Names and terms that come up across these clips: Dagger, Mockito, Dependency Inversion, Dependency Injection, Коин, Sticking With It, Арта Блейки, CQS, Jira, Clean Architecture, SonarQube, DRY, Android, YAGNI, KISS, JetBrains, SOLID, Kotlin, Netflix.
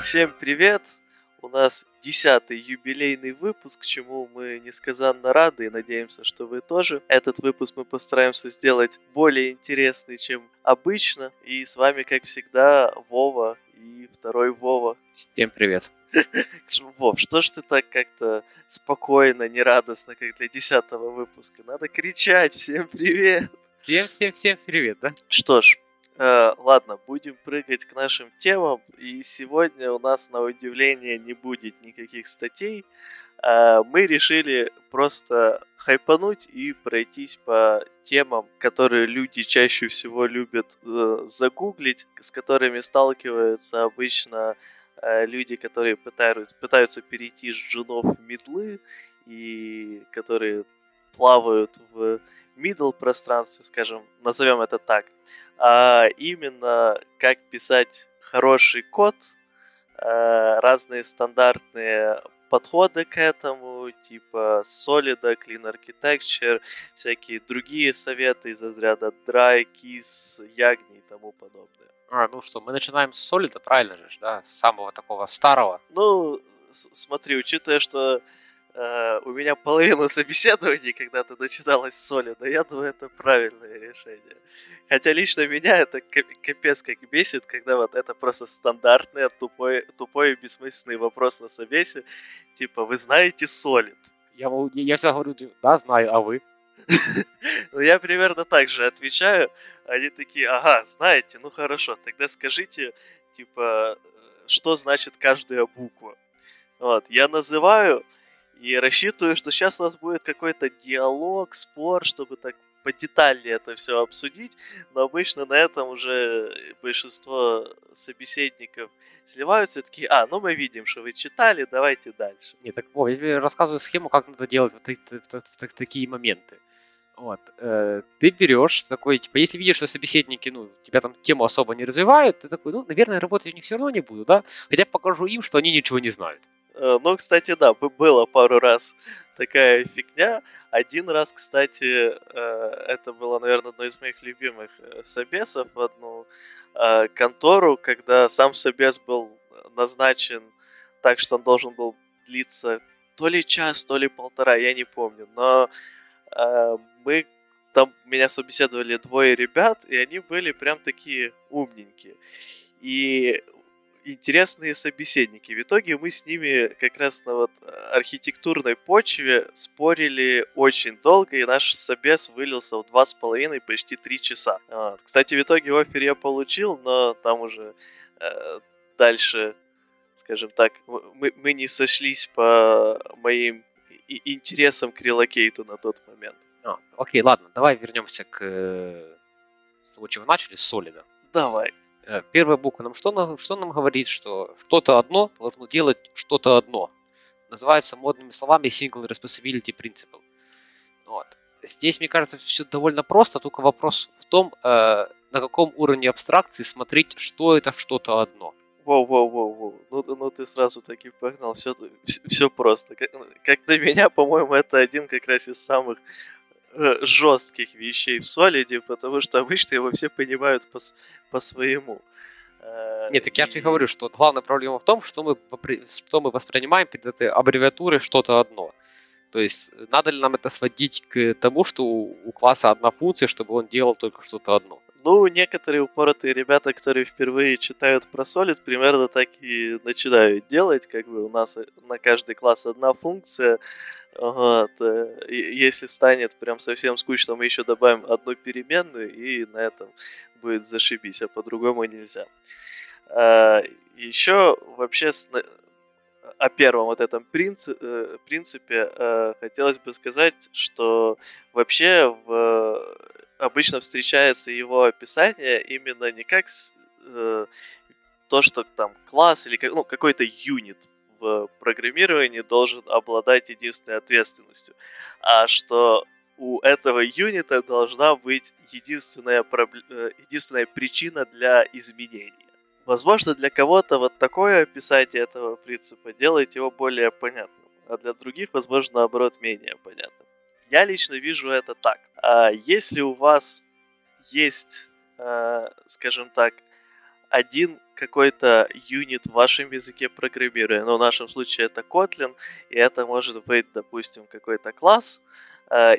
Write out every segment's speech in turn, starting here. Всем привет! У нас 10-й юбилейный выпуск, чему мы несказанно рады и надеемся, что вы тоже. Этот выпуск мы постараемся сделать более интересный, чем обычно. И с вами, как всегда, Вова и второй Вова. Всем привет! Вов, что ж ты так как-то спокойно, нерадостно, как для 10-го выпуска? Надо кричать «Всем привет!» Всем-всем-всем привет, да? Что ж, ладно, будем прыгать к нашим темам, и сегодня у нас, на удивление, не будет никаких статей. Мы решили просто хайпануть и пройтись по темам, которые люди чаще всего любят загуглить, с которыми сталкиваются обычно люди, которые пытаются перейти с джунов в мидлы, и которые плавают в middle пространстве, скажем, назовем это так, а именно как писать хороший код, разные стандартные подходы к этому, типа Solida, Clean Architecture, всякие другие советы из разряда DRY, KISS, YAGNI и тому подобное. Ну что, мы начинаем с Solida, правильно же, да? С самого такого старого. Ну, смотри, учитывая, что у меня половина собеседований когда-то начиналась с Solida, я думаю, это правильное решение. Хотя лично меня это капец как бесит, когда вот это просто стандартный, тупой и бессмысленный вопрос на собесе, типа, вы знаете Solid? Я всегда говорю, да, знаю, а вы? Ну, я примерно так же отвечаю, они такие, ага, знаете, ну хорошо, тогда скажите, типа, что значит каждая буква. Вот, я называю и рассчитываю, что сейчас у нас будет какой-то диалог, спор, чтобы так подетальнее это все обсудить, но обычно на этом уже большинство собеседников сливаются и такие, ну мы видим, что вы читали, давайте дальше. Не, так, я тебе рассказываю схему, как надо делать в такие моменты. Вот. Ты берешь такой, типа, если видишь, что собеседники, тебя там тему особо не развивают, ты такой, наверное, работать у них все равно не буду, да? Хотя покажу им, что они ничего не знают. Ну, кстати, да, было пару раз такая фигня. Один раз, кстати, это было, наверное, одно из моих любимых собесов в одну контору, когда сам собес был назначен так, что он должен был длиться то ли час, то ли полтора, я не помню. Но меня собеседовали двое ребят, и они были прям такие умненькие. И интересные собеседники. В итоге мы с ними как раз на вот архитектурной почве спорили очень долго, и наш собес вылился в 2,5, почти 3 часа. Вот. Кстати, в итоге оффер я получил, но там уже дальше, скажем так, мы не сошлись по моим интересам к релокейту на тот момент. Окей, ладно, давай вернемся к случаю. Начали с Solida. Давай. Первая буква нам что нам говорит, что что-то одно должно делать что-то одно. Называется модными словами Single Responsibility Principle. Вот. Здесь, мне кажется, все довольно просто, только вопрос в том, на каком уровне абстракции смотреть, что это что-то одно. Воу. Ну ты сразу таки погнал, все просто. Как для меня, по-моему, это один как раз из самых жестких вещей в Solid, потому что обычно его все понимают по-своему. Нет, так я же и говорю, что главная проблема в том, что мы воспринимаем под этой аббревиатурой что-то одно. То есть, надо ли нам это сводить к тому, что у класса одна функция, чтобы он делал только что-то одно? Ну, некоторые упоротые ребята, которые впервые читают про Solid, примерно так и начинают делать. Как бы у нас на каждый класс одна функция. Вот. И если станет прям совсем скучно, мы еще добавим одну переменную, и на этом будет зашибись, а по-другому нельзя. Еще вообще о первом вот этом принципе хотелось бы сказать, что вообще обычно встречается его описание именно не как то, что там класс или какой-то юнит в программировании должен обладать единственной ответственностью, а что у этого юнита должна быть единственная причина для изменений. Возможно, для кого-то вот такое описание этого принципа делает его более понятным, а для других, возможно, наоборот, менее понятным. Я лично вижу это так. Если у вас есть, скажем так, один какой-то юнит в вашем языке программирования. Ну, в нашем случае это Kotlin, и это может быть, допустим, какой-то класс,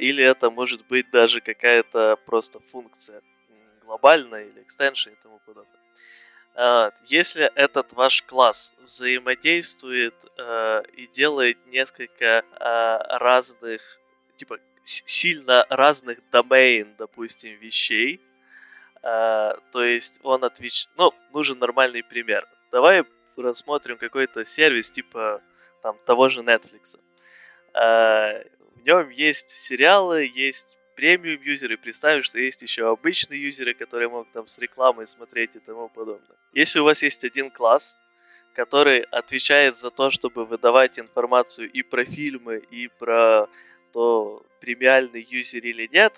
или это может быть даже какая-то просто функция глобальная или экстеншн и тому подобное. Если этот ваш класс взаимодействует и делает несколько разных, типа сильно разных домейн, допустим, вещей, то есть он отвечает... Ну, нужен нормальный пример. Давай рассмотрим какой-то сервис типа там, того же Netflix. В нем есть сериалы, есть премиум-юзеры. Представим, что есть еще обычные юзеры, которые могут там с рекламой смотреть и тому подобное. Если у вас есть один класс, который отвечает за то, чтобы выдавать информацию и про фильмы, и про то, премиальный юзер или нет,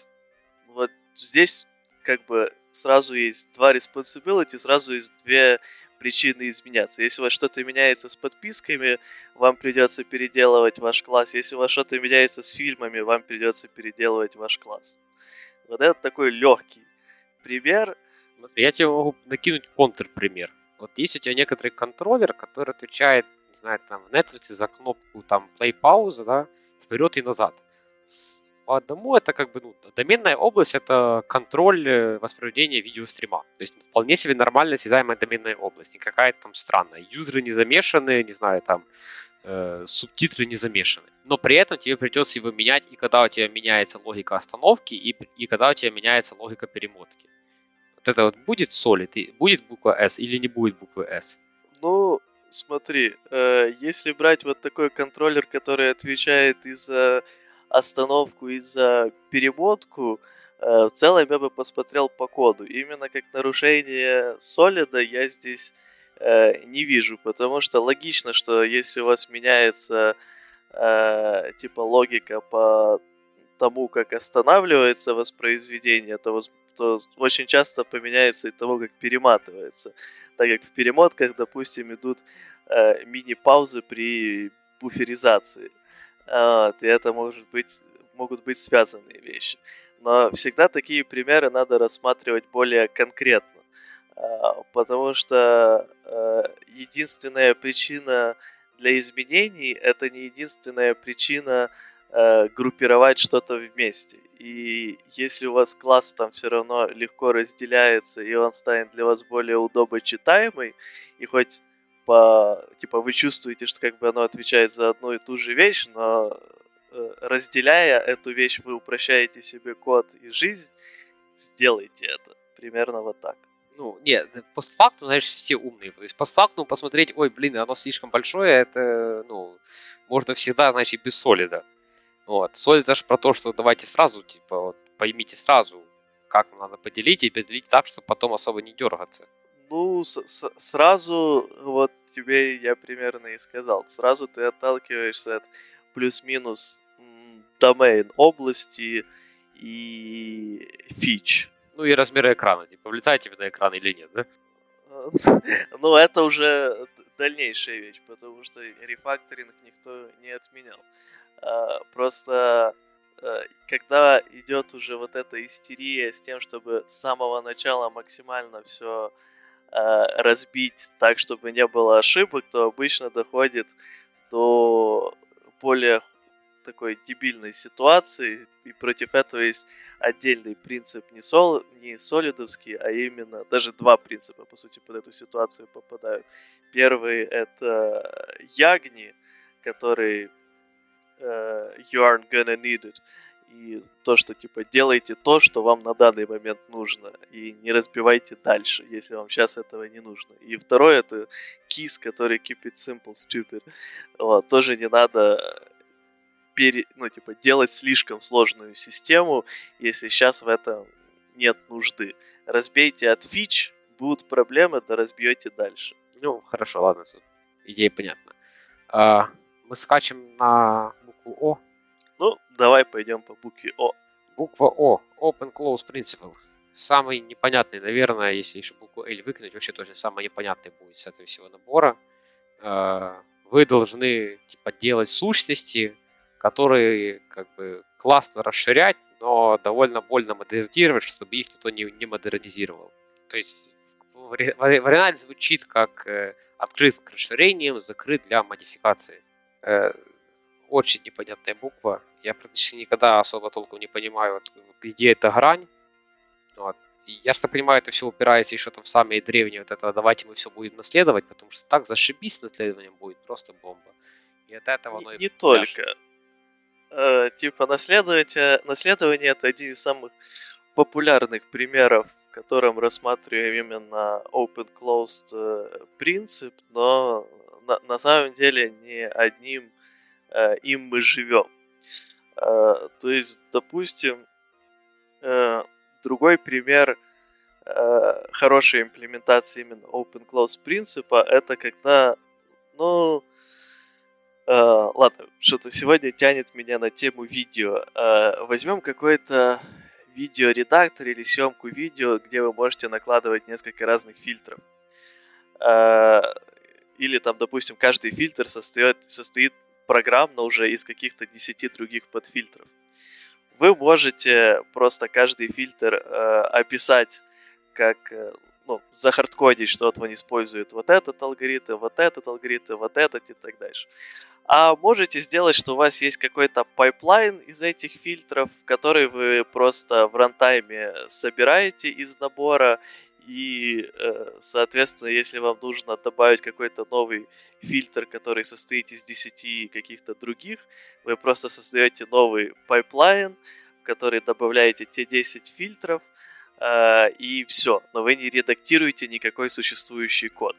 вот здесь как бы сразу есть два responsibility, сразу есть две причины изменяться. Если у вас что-то меняется с подписками, вам придется переделывать ваш класс. Если у вас что-то меняется с фильмами, вам придется переделывать ваш класс. Вот это такой легкий пример. Смотри, я тебе могу накинуть контрпример. Вот есть у тебя некоторый контроллер, который отвечает, не знаю, там в Netflix за кнопку там play-пауза, да, вперед и назад. По одному это как бы, ну, доменная область — это контроль воспроизведения видеострима. То есть вполне себе нормально осязаемая доменная область, не какая-то там странная. Юзеры не замешаны, не знаю, там, субтитры не замешаны. Но при этом тебе придется его менять и когда у тебя меняется логика остановки, и когда у тебя меняется логика перемотки. Вот это вот будет solid, будет буква S или не будет буквы S? Ну, смотри, если брать вот такой контроллер, который отвечает и за остановку, и за перемотку, в целом я бы посмотрел по коду. Именно как нарушение солида я здесь не вижу, потому что логично, что если у вас меняется типа логика по тому, как останавливается воспроизведение, то очень часто поменяется и того, как перематывается. Так как в перемотках, допустим, идут мини-паузы при буферизации. И это могут быть связанные вещи. Но всегда такие примеры надо рассматривать более конкретно. Потому что единственная причина для изменений – это не единственная причина группировать что-то вместе. И если у вас класс там все равно легко разделяется, и он станет для вас более удобочитаемый, и хоть типа вы чувствуете, что как бы оно отвечает за одну и ту же вещь, но разделяя эту вещь, вы упрощаете себе код и жизнь, сделайте это. Примерно вот так. Ну, нет, постфактум, знаешь, все умные. То есть постфактум посмотреть, ой, блин, оно слишком большое, это, ну, можно всегда, значит, без солида. Вот. Солид даже про то, что давайте сразу, типа, вот, поймите сразу, как надо поделить, и поделить так, чтобы потом особо не дергаться. Ну, сразу, вот тебе я примерно и сказал, сразу ты отталкиваешься от плюс-минус домейн области и фич. Ну и размеры экрана, типа, влезаете вы на экран или нет, да? Ну, это уже дальнейшая вещь, потому что рефакторинг никто не отменял. Просто, когда идет уже вот эта истерия с тем, чтобы с самого начала максимально все разбить так, чтобы не было ошибок, то обычно доходит до более такой дебильной ситуации, и против этого есть отдельный принцип не солидовский, а именно даже два принципа, по сути, под эту ситуацию попадают. Первый — это YAGNI, который you aren't gonna need it, и то, что, типа, делайте то, что вам на данный момент нужно, и не разбивайте дальше, если вам сейчас этого не нужно. И второе, это KISS, который keep it simple, stupid. Вот, тоже не надо делать слишком сложную систему, если сейчас в этом нет нужды. Разбейте от фич, будут проблемы, да разбьете дальше. Ну, хорошо, ладно, идея понятна. Мы скачем на букву О. Ну, давай пойдем по букве О. Буква О. Open-close principle. Самый непонятный, наверное, если еще букву L выкинуть, вообще точно самый непонятный будет с этого всего набора. Вы должны, типа, делать сущности, которые, как бы, классно расширять, но довольно больно модернизировать, чтобы их никто не модернизировал. То есть вариант звучит как открыт к расширениям, закрыт для модификации. Очень непонятная буква. Я практически никогда особо толком не понимаю, где эта грань. Вот. И я что понимаю, это все упирается еще там в самые древние. Вот это давайте мы все будем наследовать, потому что так зашибись с наследованием будет просто бомба. И от этого оно не только. Типа наследование это один из самых популярных примеров, в котором рассматриваем именно open-closed принцип, но на самом деле не одним им мы живем. То есть, допустим, другой пример хорошей имплементации именно open-close принципа, это когда, ну, ладно, что-то сегодня тянет меня на тему видео. Возьмем какой-то видеоредактор или съемку видео, где вы можете накладывать несколько разных фильтров. Или там, допустим, каждый фильтр состоит программно уже из каких-то 10 других подфильтров. Вы можете просто каждый фильтр описать как, ну, захардкодить, что вот он использует вот этот алгоритм, вот этот алгоритм, вот этот и так дальше. А можете сделать, что у вас есть какой-то пайплайн из этих фильтров, который вы просто в рантайме собираете из набора, и, соответственно, если вам нужно добавить какой-то новый фильтр, который состоит из 10 каких-то других, вы просто создаете новый пайплайн, в который добавляете те 10 фильтров, и все. Но вы не редактируете никакой существующий код.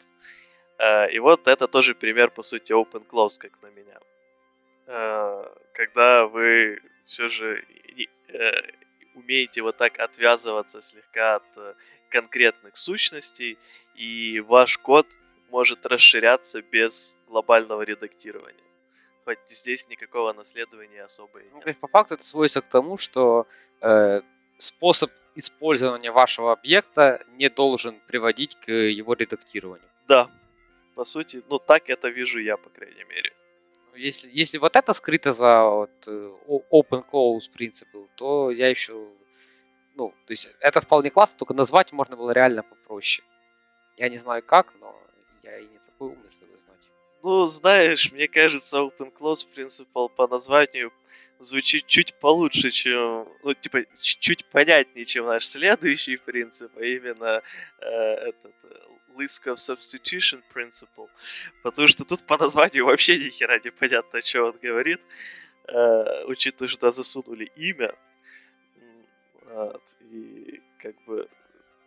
И вот это тоже пример, по сути, open-close, как на меня. Когда вы все же умеете вот так отвязываться слегка от конкретных сущностей, и ваш код может расширяться без глобального редактирования. Хоть здесь никакого наследования особо и нет. Ну, по факту это сводится к тому, что способ использования вашего объекта не должен приводить к его редактированию. Да. По сути, ну так это вижу я, по крайней мере. Если вот это скрыто за вот, open-close принципом, то я еще... Ну, то есть это вполне классно, только назвать можно было реально попроще. Я не знаю как, но я и не такой умный, чтобы знать. Ну, знаешь, мне кажется, open-close principle по названию звучит чуть получше, чем... Ну, типа, чуть понятнее, чем наш следующий принцип, а именно этот... List of Substitution Principle, потому что тут по названию вообще ни хера не понятно, о чем он говорит, учитывая, что засунули имя, вот, и как бы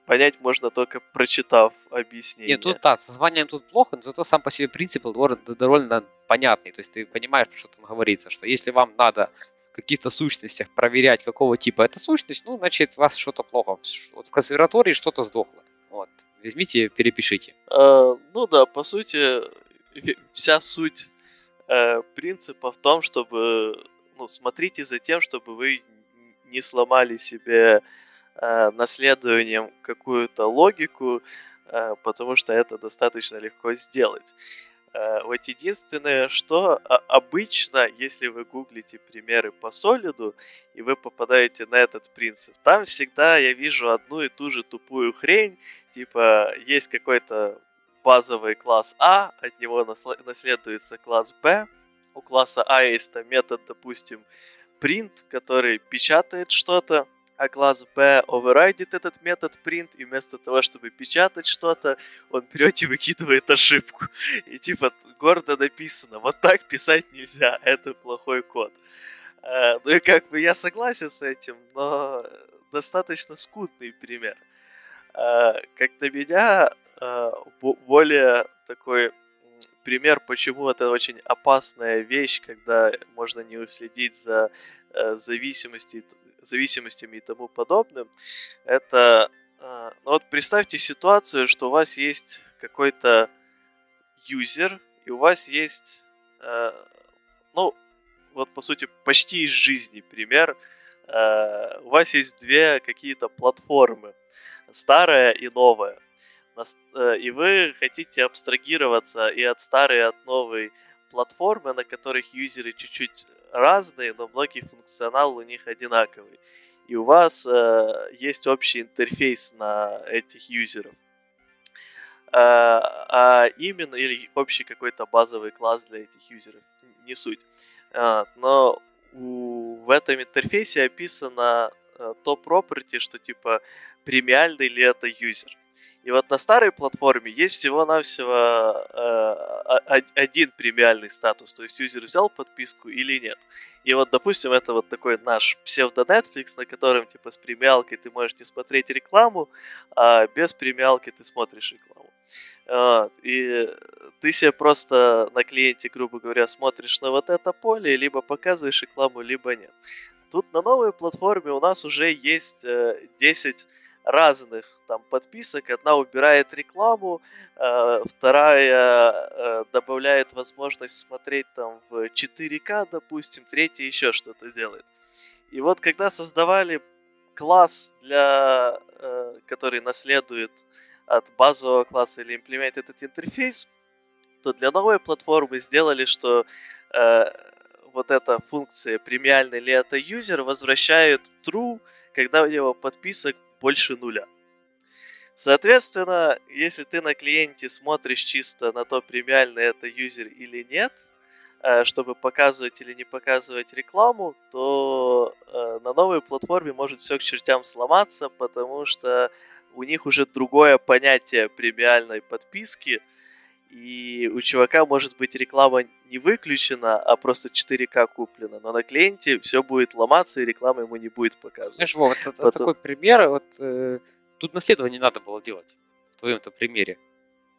понять можно только прочитав объяснение. Нет, тут да, с названием тут плохо, но зато сам по себе принцип довольно понятный, то есть ты понимаешь, что там говорится, что если вам надо в каких-то сущностях проверять, какого типа это сущность, ну, значит, у вас что-то плохо, вот в консерватории что-то сдохло, вот. Возьмите и перепишите. Ну да, по сути, вся суть принципа в том, чтобы ну, смотрите за тем, чтобы вы не сломали себе наследованием какую-то логику, потому что это достаточно легко сделать. Вот единственное, что обычно, если вы гуглите примеры по солиду, и вы попадаете на этот принцип, там всегда я вижу одну и ту же тупую хрень, типа есть какой-то базовый класс А, от него наследуется класс Б, у класса А есть там метод, допустим, print, который печатает что-то, а класс B оверрайдит этот метод print, и вместо того, чтобы печатать что-то, он берет и выкидывает ошибку. И типа гордо написано, вот так писать нельзя, это плохой код. Ну и как бы я согласен с этим, но достаточно скудный пример. Как на меня, более такой пример, почему это очень опасная вещь, когда можно не уследить за зависимостями и тому подобным, это... Ну вот представьте ситуацию, что у вас есть какой-то юзер, и у вас есть, ну, вот по сути почти из жизни пример. У вас есть две какие-то платформы, старая и новая. И вы хотите абстрагироваться и от старой, и от новой платформы, на которых юзеры чуть-чуть разные, но многие функционал у них одинаковый. И у вас есть общий интерфейс на этих юзеров. а именно, или общий какой-то базовый класс для этих юзеров, не суть. Но в этом интерфейсе описано то property, что типа премиальный ли это юзер. И вот на старой платформе есть всего-навсего один премиальный статус, то есть юзер взял подписку или нет. И вот, допустим, это вот такой наш псевдо-Netflix, на котором типа с премиалкой ты можешь не смотреть рекламу, а без премиалки ты смотришь рекламу. Вот. И ты себе просто на клиенте, грубо говоря, смотришь на вот это поле, либо показываешь рекламу, либо нет. Тут на новой платформе у нас уже есть 10 разных там подписок. Одна убирает рекламу, вторая добавляет возможность смотреть там в 4К, допустим, третья еще что-то делает. И вот когда создавали класс, который наследует от базового класса или имплементирует этот интерфейс, то для новой платформы сделали, что вот эта функция «премиальный ли это юзер» возвращает true, когда у него подписок больше нуля. Соответственно, если ты на клиенте смотришь чисто на то, премиальный это юзер или нет, чтобы показывать или не показывать рекламу, то на новой платформе может все к чертям сломаться, потому что у них уже другое понятие премиальной подписки, и у чувака может быть реклама не выключена, а просто 4К куплена. Но на клиенте все будет ломаться, и реклама ему не будет показывать. Знаешь, Вова, вот такой пример, тут наследование надо было делать в твоем-то примере.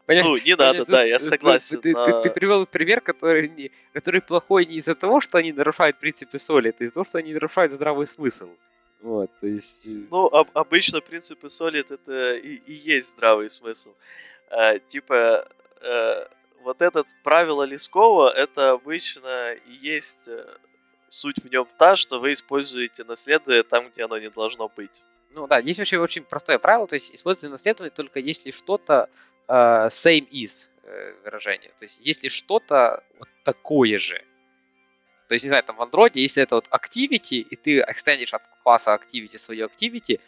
Понятно? Ну, не надо, да, я согласен. Ты привел пример, который плохой не из-за того, что они нарушают принципы соли, а из-за того, что они нарушают здравый смысл. Вот, то есть... Ну, обычно принципы соли это и есть здравый смысл. Типа... вот это правило Лескова, это обычно и есть суть в нем та, что вы используете наследуя там, где оно не должно быть. Ну да, есть вообще очень простое правило, то есть используйте наследование только если что-то same is выражение, то есть если что-то вот такое же. То есть, не знаю, там в Android, если это вот activity, и ты экстендишь от класса activity свою activity,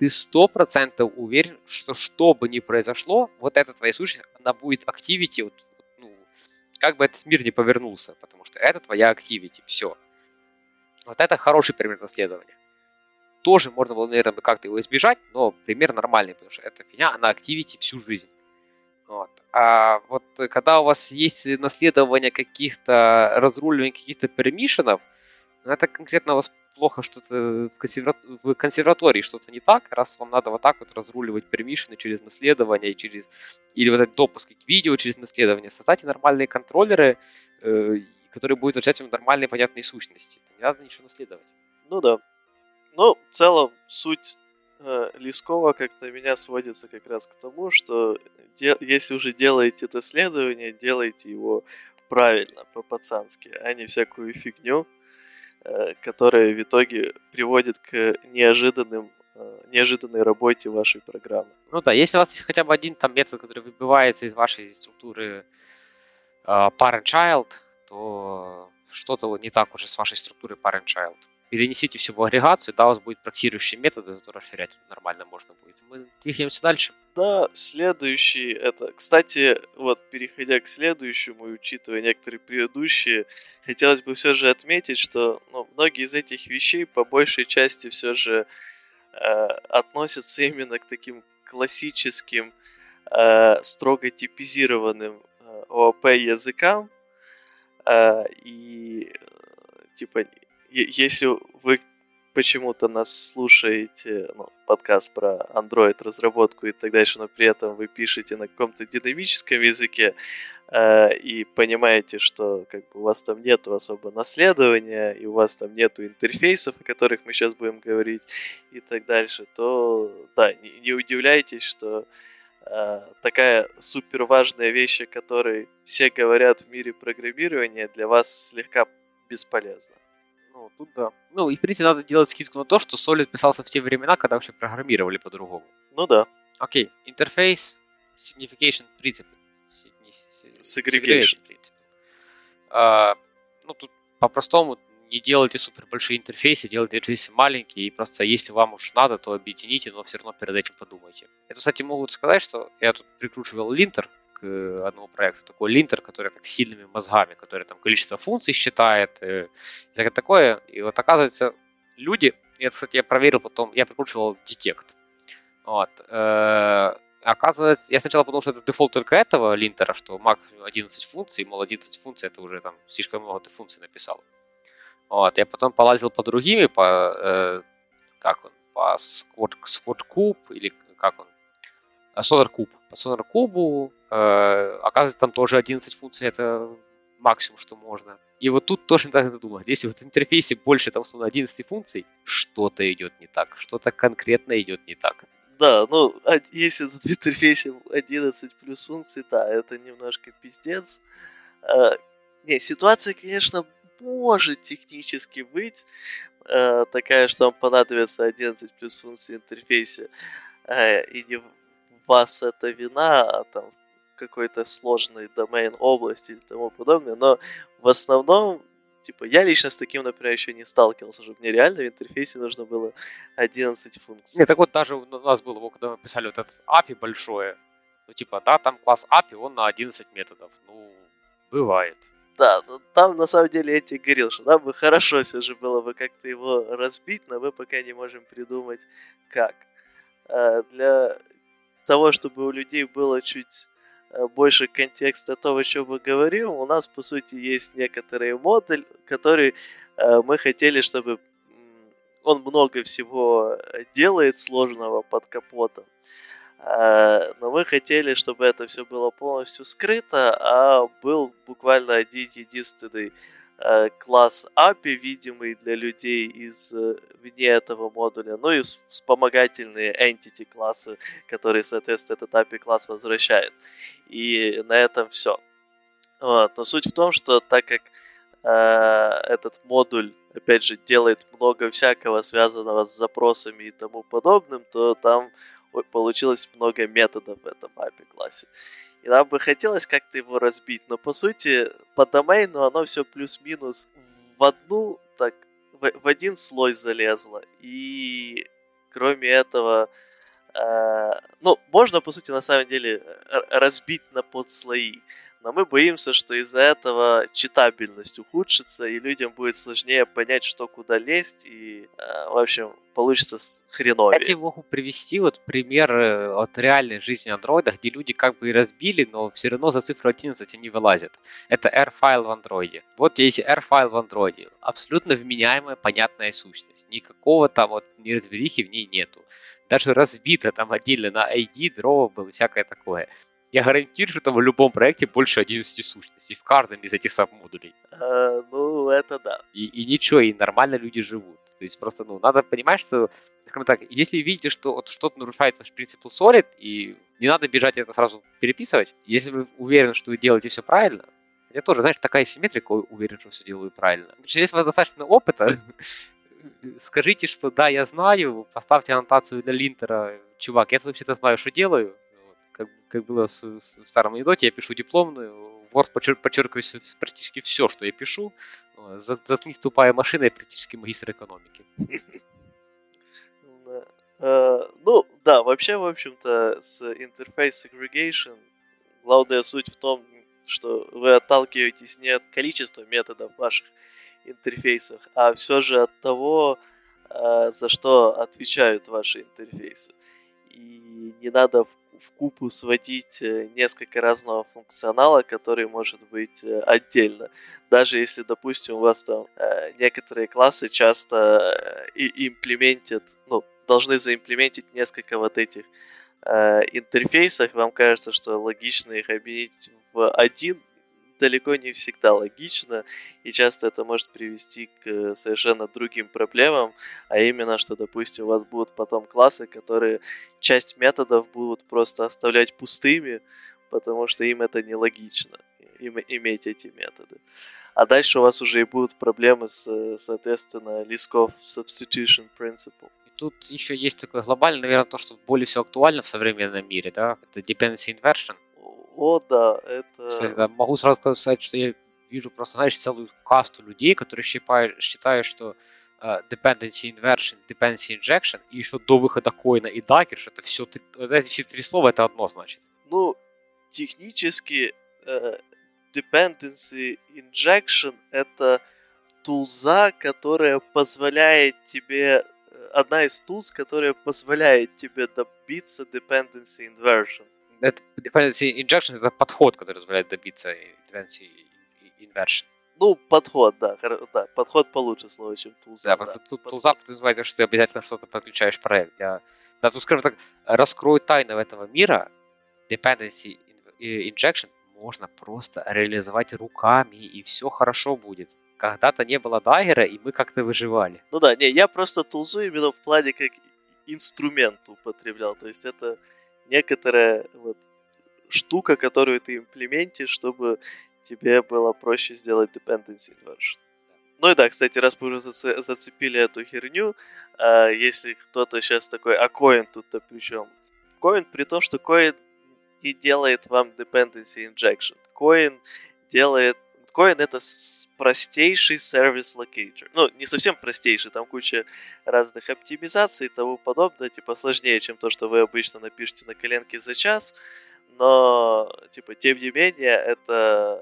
ты 100% уверен, что бы ни произошло, вот эта твоя сущность, она будет activity, вот, ну, как бы этот мир не повернулся, потому что это твоя activity, все. Вот это хороший пример наследования. Тоже можно было, наверное, как-то его избежать, но пример нормальный, потому что эта фигня, она activity всю жизнь. Вот. А вот когда у вас есть наследование каких-то, разруливание каких-то пермишенов, это конкретно у вас плохо, что-то в консерватории что-то не так, раз вам надо вот так вот разруливать пермишины через наследование, через или вот этот допуск к видео через наследование. Создайте нормальные контроллеры, которые будут отвечать вам нормальные понятные сущности. Не надо ничего наследовать. Ну да. Ну, в целом, суть Лескова как-то меня сводится как раз к тому, что если уже делаете наследование, делайте его правильно, по-пацански, а не всякую фигню, которая в итоге приводит к неожиданной работе вашей программы. Ну да, если у вас есть хотя бы один там метод, который выбивается из вашей структуры parent-child, то что-то не так уже с вашей структурой parent-child. Перенесите все в агрегацию, да, у вас будет проксирующие методы, зато расширять нормально можно будет. Мы двигаемся дальше. Да, следующий это... Кстати, вот переходя к следующему и учитывая некоторые предыдущие, хотелось бы все же отметить, что многие из этих вещей по большей части все же относятся именно к таким классическим, строго типизированным ООП-языкам. И типа... Если вы почему-то нас слушаете, подкаст про Android-разработку и так дальше, но при этом вы пишете на каком-то динамическом языке и понимаете, что как бы у вас там нету особо наследования, и у вас там нету интерфейсов, о которых мы сейчас будем говорить и так дальше, то да, не удивляйтесь, что такая суперважная вещь, о которой все говорят в мире программирования, для вас слегка бесполезна. Ну, тут да. Ну, и, в принципе, надо делать скидку на то, что Solid писался в те времена, когда вообще программировали по-другому. Ну да. Окей. Интерфейс, signification principle. Segregation principle. Тут по-простому не делайте супер большие интерфейсы, делайте интерфейсы маленькие, и просто если вам уж надо, то объедините, но все равно перед этим подумайте. Это, кстати, могут сказать, что я тут прикручивал линтер к одному проекту, такой линтер, который так сильными мозгами, который там количество функций считает, и всякое такое. И вот оказывается, люди, это, кстати, я проверил потом, я прикручивал детект. Вот. Оказывается, я сначала подумал, что это дефолт только этого линтера, что Mac 11 функций, мол, 11 функций, это уже там слишком много ты функций написал. Вот, я потом полазил по другими, по SonarQube, или как он, SonarQube. По SonarQube, оказывается, там тоже 11 функций, это максимум, что можно. И вот тут тоже так надо думать. Если вот в интерфейсе больше, там, условно, 11 функций, что-то идет не так, что-то конкретно идет не так. Да, ну, если в интерфейсе 11 плюс функций, да, это немножко пиздец. Не, ситуация, конечно, может технически быть такая, что вам понадобится 11 плюс функций в интерфейсе, и не у вас это вина, а там какой-то сложный домен области и тому подобное, но в основном... Типа, я лично с таким, например, еще не сталкивался, чтобы мне реально в интерфейсе нужно было 11 функций. Нет, так вот даже у нас было, когда мы писали вот этот API большое, ну типа, да, там класс API, он на 11 методов, ну, бывает. Да, но там на самом деле я тебе говорил, что нам бы хорошо все же было бы как-то его разбить, но мы пока не можем придумать как. Для того, чтобы у людей было чуть... больше контекста того, о чем мы говорим, у нас, по сути, есть некоторый модуль, который мы хотели, чтобы он много всего делает сложного под капотом, но мы хотели, чтобы это все было полностью скрыто, а был буквально один единственный класс API, видимый для людей из вне этого модуля, ну и вспомогательные entity классы, которые, соответственно, этот API класс возвращает. И на этом все. Вот. Но суть в том, что так как этот модуль, опять же, делает много всякого, связанного с запросами и тому подобным, то там получилось много методов в этом API-классе. И нам бы хотелось как-то его разбить, но по сути по домену оно все плюс-минус в одну, так, в один слой залезло. И кроме этого, ну, можно по сути на самом деле разбить на подслои, но мы боимся, что из-за этого читабельность ухудшится, и людям будет сложнее понять, что куда лезть, и, в общем, получится хреновее. Я тебе могу привести вот пример от реальной жизни Android, где люди как бы и разбили, но все равно за цифру 11 они вылазят. Это R-файл в Android. Вот есть R-файл в Android. Абсолютно вменяемая, понятная сущность. Никакого там вот неразберихи в ней нету. Даже разбито там отдельно на ID, drawable и всякое такое. Я гарантирую, что там в любом проекте больше 11 сущностей в каждом из этих сабмодулей. Ну, это да. И ничего, и нормально люди живут. То есть просто, ну, надо понимать, что, скажем так, если видите, что вот что-то нарушает ваш принцип solid, и не надо бежать это сразу переписывать, если вы уверены, что вы делаете все правильно, я тоже, знаешь, такая симметрика, уверен, что все делаю правильно. Если у вас достаточно опыта, скажите, что да, я знаю, поставьте аннотацию для линтера, чувак, я вообще-то знаю, что делаю. Как было в старом анекдоте, я пишу дипломную, Word подчеркиваю практически все, что я пишу. Заткнись, тупая машина, я практически магистр экономики. Ну, да, вообще, в общем-то, с Interface Segregation главная суть в том, что вы отталкиваетесь не от количества методов в ваших интерфейсах, а все же от того, за что отвечают ваши интерфейсы. И не надо в купу сводить несколько разного функционала, который может быть отдельно. Даже если, допустим, у вас там некоторые классы часто имплементят, ну, должны заимплементить несколько вот этих интерфейсов, вам кажется, что логично их объединить в один, далеко не всегда логично, и часто это может привести к совершенно другим проблемам, а именно, что, допустим, у вас будут потом классы, которые часть методов будут просто оставлять пустыми, потому что им это нелогично, иметь эти методы. А дальше у вас уже и будут проблемы с, соответственно, лисков substitution principle. Тут еще есть такое глобальное, наверное, то, что более всего актуально в современном мире, да, это dependency inversion. О, да, это... Могу сразу сказать, что я вижу просто, знаешь, целую касту людей, которые считают, что dependency inversion, dependency injection и еще до выхода Коина и Dagger, что это все, эти все три слова, это одно значит. Ну, технически dependency injection это тулза, которая позволяет тебе, одна из тулз, которая позволяет тебе добиться dependency inversion. Это, dependency injection это подход, который позволяет добиться dependency inversion. Ну, подход, да, подход получше слово, чем тулза. Да, да. Тут тулза подразумевает, что ты обязательно что-то подключаешь в проект. Да, тут, скажем так, раскрою тайну этого мира, dependency injection можно просто реализовать руками, и все хорошо будет. Когда-то не было Даггера, и мы как-то выживали. Ну да, не, я просто тулзу именно в плане как инструмент употреблял, то есть это некоторая вот штука, которую ты имплементишь, чтобы тебе было проще сделать dependency inversion. Ну и да, кстати, раз мы уже зацепили эту херню, если кто-то сейчас такой, а Коин тут-то при чем? Коин при том, что Коин не делает вам dependency injection. Коин делает... Коин это простейший сервис локейтер. Ну, не совсем простейший, там куча разных оптимизаций и тому подобное, типа сложнее, чем то, что вы обычно напишете на коленке за час, но, типа, тем не менее, это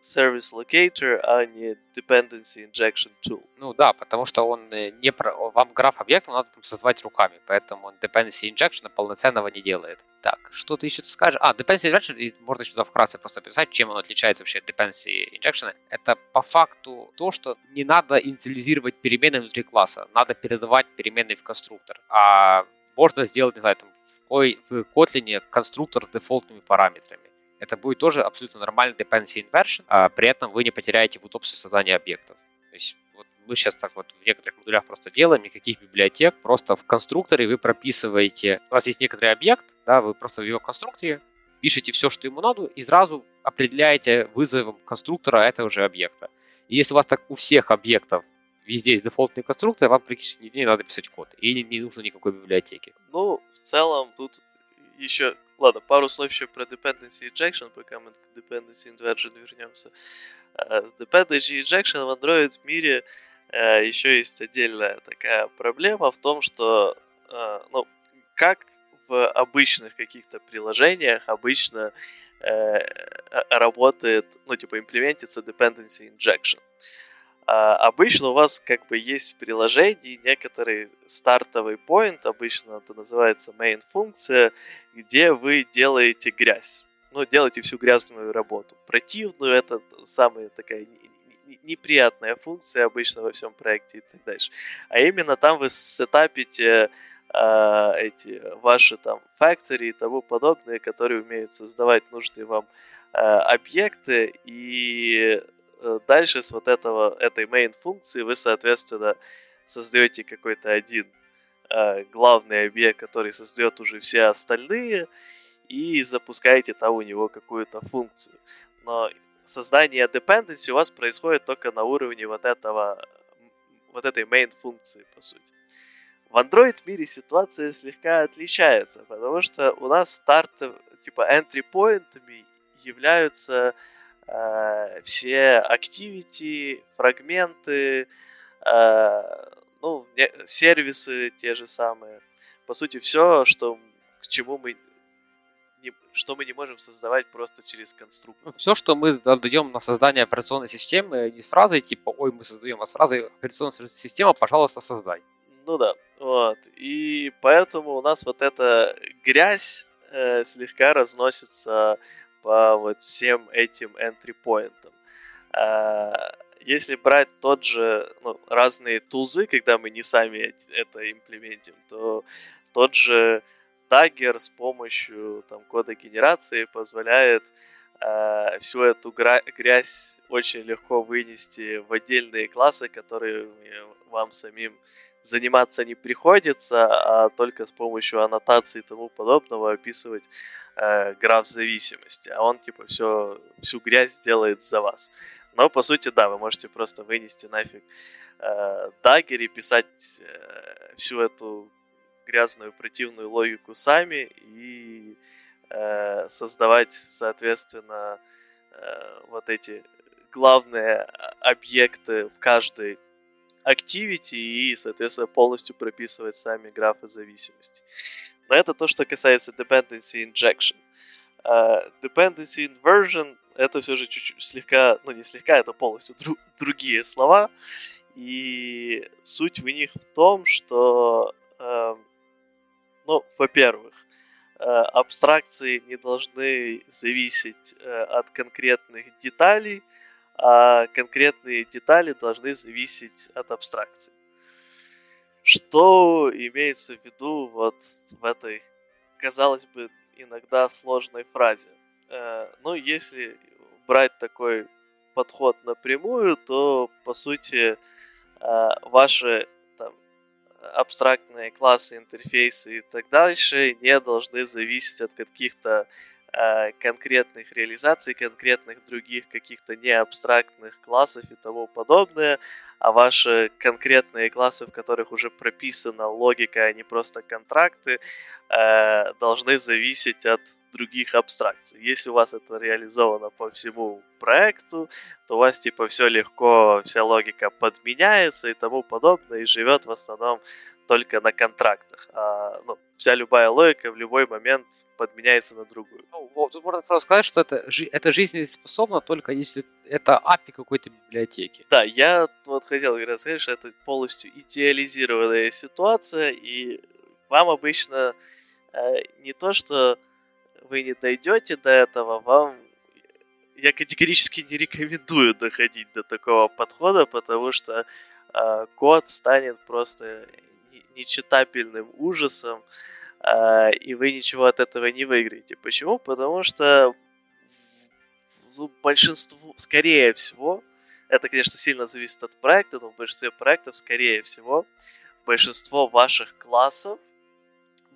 сервис локейтер, а не dependency injection tool. Ну да, потому что он не про... вам граф объектов надо там создавать руками, поэтому dependency injection полноценного не делает. Так, что ты еще скажешь? Dependency injection, можно сюда вкратце просто описать, чем он отличается вообще от dependency injection. Это по факту то, что не надо инициализировать перемены внутри класса, надо передавать переменные в конструктор. А можно сделать, не знаю, там, в Kotlin конструктор с дефолтными параметрами. Это будет тоже абсолютно нормальный dependency inversion, а при этом вы не потеряете в удобстве создания объектов. То есть вот мы сейчас так вот в некоторых модулях просто делаем, никаких библиотек, просто в конструкторе вы прописываете, у вас есть некоторый объект, да, вы просто в его конструкторе пишете все, что ему надо, и сразу определяете вызовом конструктора этого же объекта. И если у вас так у всех объектов везде есть дефолтные конструкторы, вам практически нигде не надо писать код, и не нужно никакой библиотеки. Ну, в целом тут еще... Ладно, пару слов еще про dependency injection, пока мы к dependency inversion вернемся. С dependency injection в Android мире еще есть отдельная такая проблема в том, что ну, как в обычных каких-то приложениях обычно работает, ну типа имплементится dependency injection. Обычно у вас как бы есть в приложении некоторый стартовый point, обычно это называется main функция, где вы делаете грязь, ну делаете всю грязную работу, противную, это самая такая неприятная функция обычно во всем проекте и так дальше. А именно там вы сетапите эти ваши там factory и тому подобное, которые умеют создавать нужные вам объекты и... Дальше с вот этой main функции вы, соответственно, создаете какой-то один главный объект, который создает уже все остальные, и запускаете там у него какую-то функцию. Но создание dependency у вас происходит только на уровне вот этой main функции, по сути. В Android мире ситуация слегка отличается, потому что у нас старт, типа entry point являются... все activity, фрагменты, ну, сервисы те же самые. По сути, все, что мы не можем создавать просто через конструктор. Все, что мы даем на создание операционной системы, не с фразой типа «Ой, мы создаем», а с фразой «Операционная система, пожалуйста, создай». Ну да, вот. И поэтому у нас вот эта грязь слегка разносится по вот всем этим entry-поинтам. Если брать тот же, ну, разные тулзы, когда мы не сами это имплементим, то тот же Dagger с помощью там, кода генерации позволяет всю эту грязь очень легко вынести в отдельные классы, которые вам самим заниматься не приходится, а только с помощью аннотаций и тому подобного описывать граф зависимости. А он типа всю грязь делает за вас. Но по сути, да, вы можете просто вынести нафиг Dagger и писать всю эту грязную противную логику сами и создавать, соответственно, вот эти главные объекты в каждой activity и, соответственно, полностью прописывать сами графы зависимости. Но это то, что касается dependency injection. Dependency inversion — это все же чуть-чуть слегка, ну не слегка, это полностью другие слова. И суть в них в том, что, во-первых, абстракции не должны зависеть от конкретных деталей, а конкретные детали должны зависеть от абстракций. Что имеется в виду вот в этой, казалось бы, иногда сложной фразе? Если брать такой подход напрямую, то, по сути, ваши абстрактные классы, интерфейсы и так дальше не должны зависеть от каких-то конкретных реализаций, конкретных других каких-то неабстрактных классов и тому подобное, а ваши конкретные классы, в которых уже прописана логика, а не просто контракты, должны зависеть от других абстракций. Если у вас это реализовано по всему проекту, то у вас типа все легко, вся логика подменяется и тому подобное, и живет в основном только на контрактах. Вся любая логика в любой момент подменяется на другую. Тут можно сразу сказать, что это жизнеспособно только если это API какой-то библиотеки. Да, я хотел сказать, что это полностью идеализированная ситуация, и вам обычно не то, что вы не дойдете до этого, я категорически не рекомендую доходить до такого подхода, потому что код станет просто нечитабельным ужасом, и вы ничего от этого не выиграете. Почему? Потому что большинство, скорее всего, это, конечно, сильно зависит от проекта, но в большинстве проектов, скорее всего, большинство ваших классов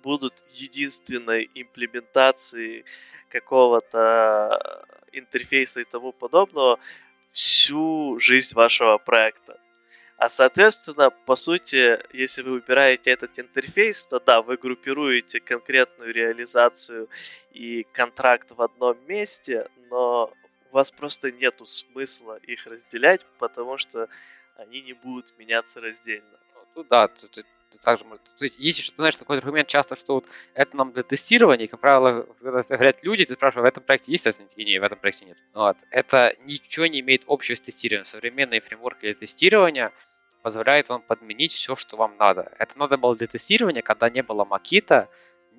будут единственной имплементацией какого-то интерфейса и тому подобного всю жизнь вашего проекта. А, соответственно, по сути, если вы выбираете этот интерфейс, то да, вы группируете конкретную реализацию и контракт в одном месте, но у вас просто нету смысла их разделять, потому что они не будут меняться раздельно. Также, есть еще, знаешь, такой аргумент часто, что это нам для тестирования, как правило, когда говорят люди, ты спрашиваешь, в этом проекте есть тестирование? Такие, нет, в этом проекте нет. Это ничего не имеет общего с тестированием. Современный фреймворк для тестирования позволяет вам подменить все, что вам надо. Это надо было для тестирования, когда не было Mockito,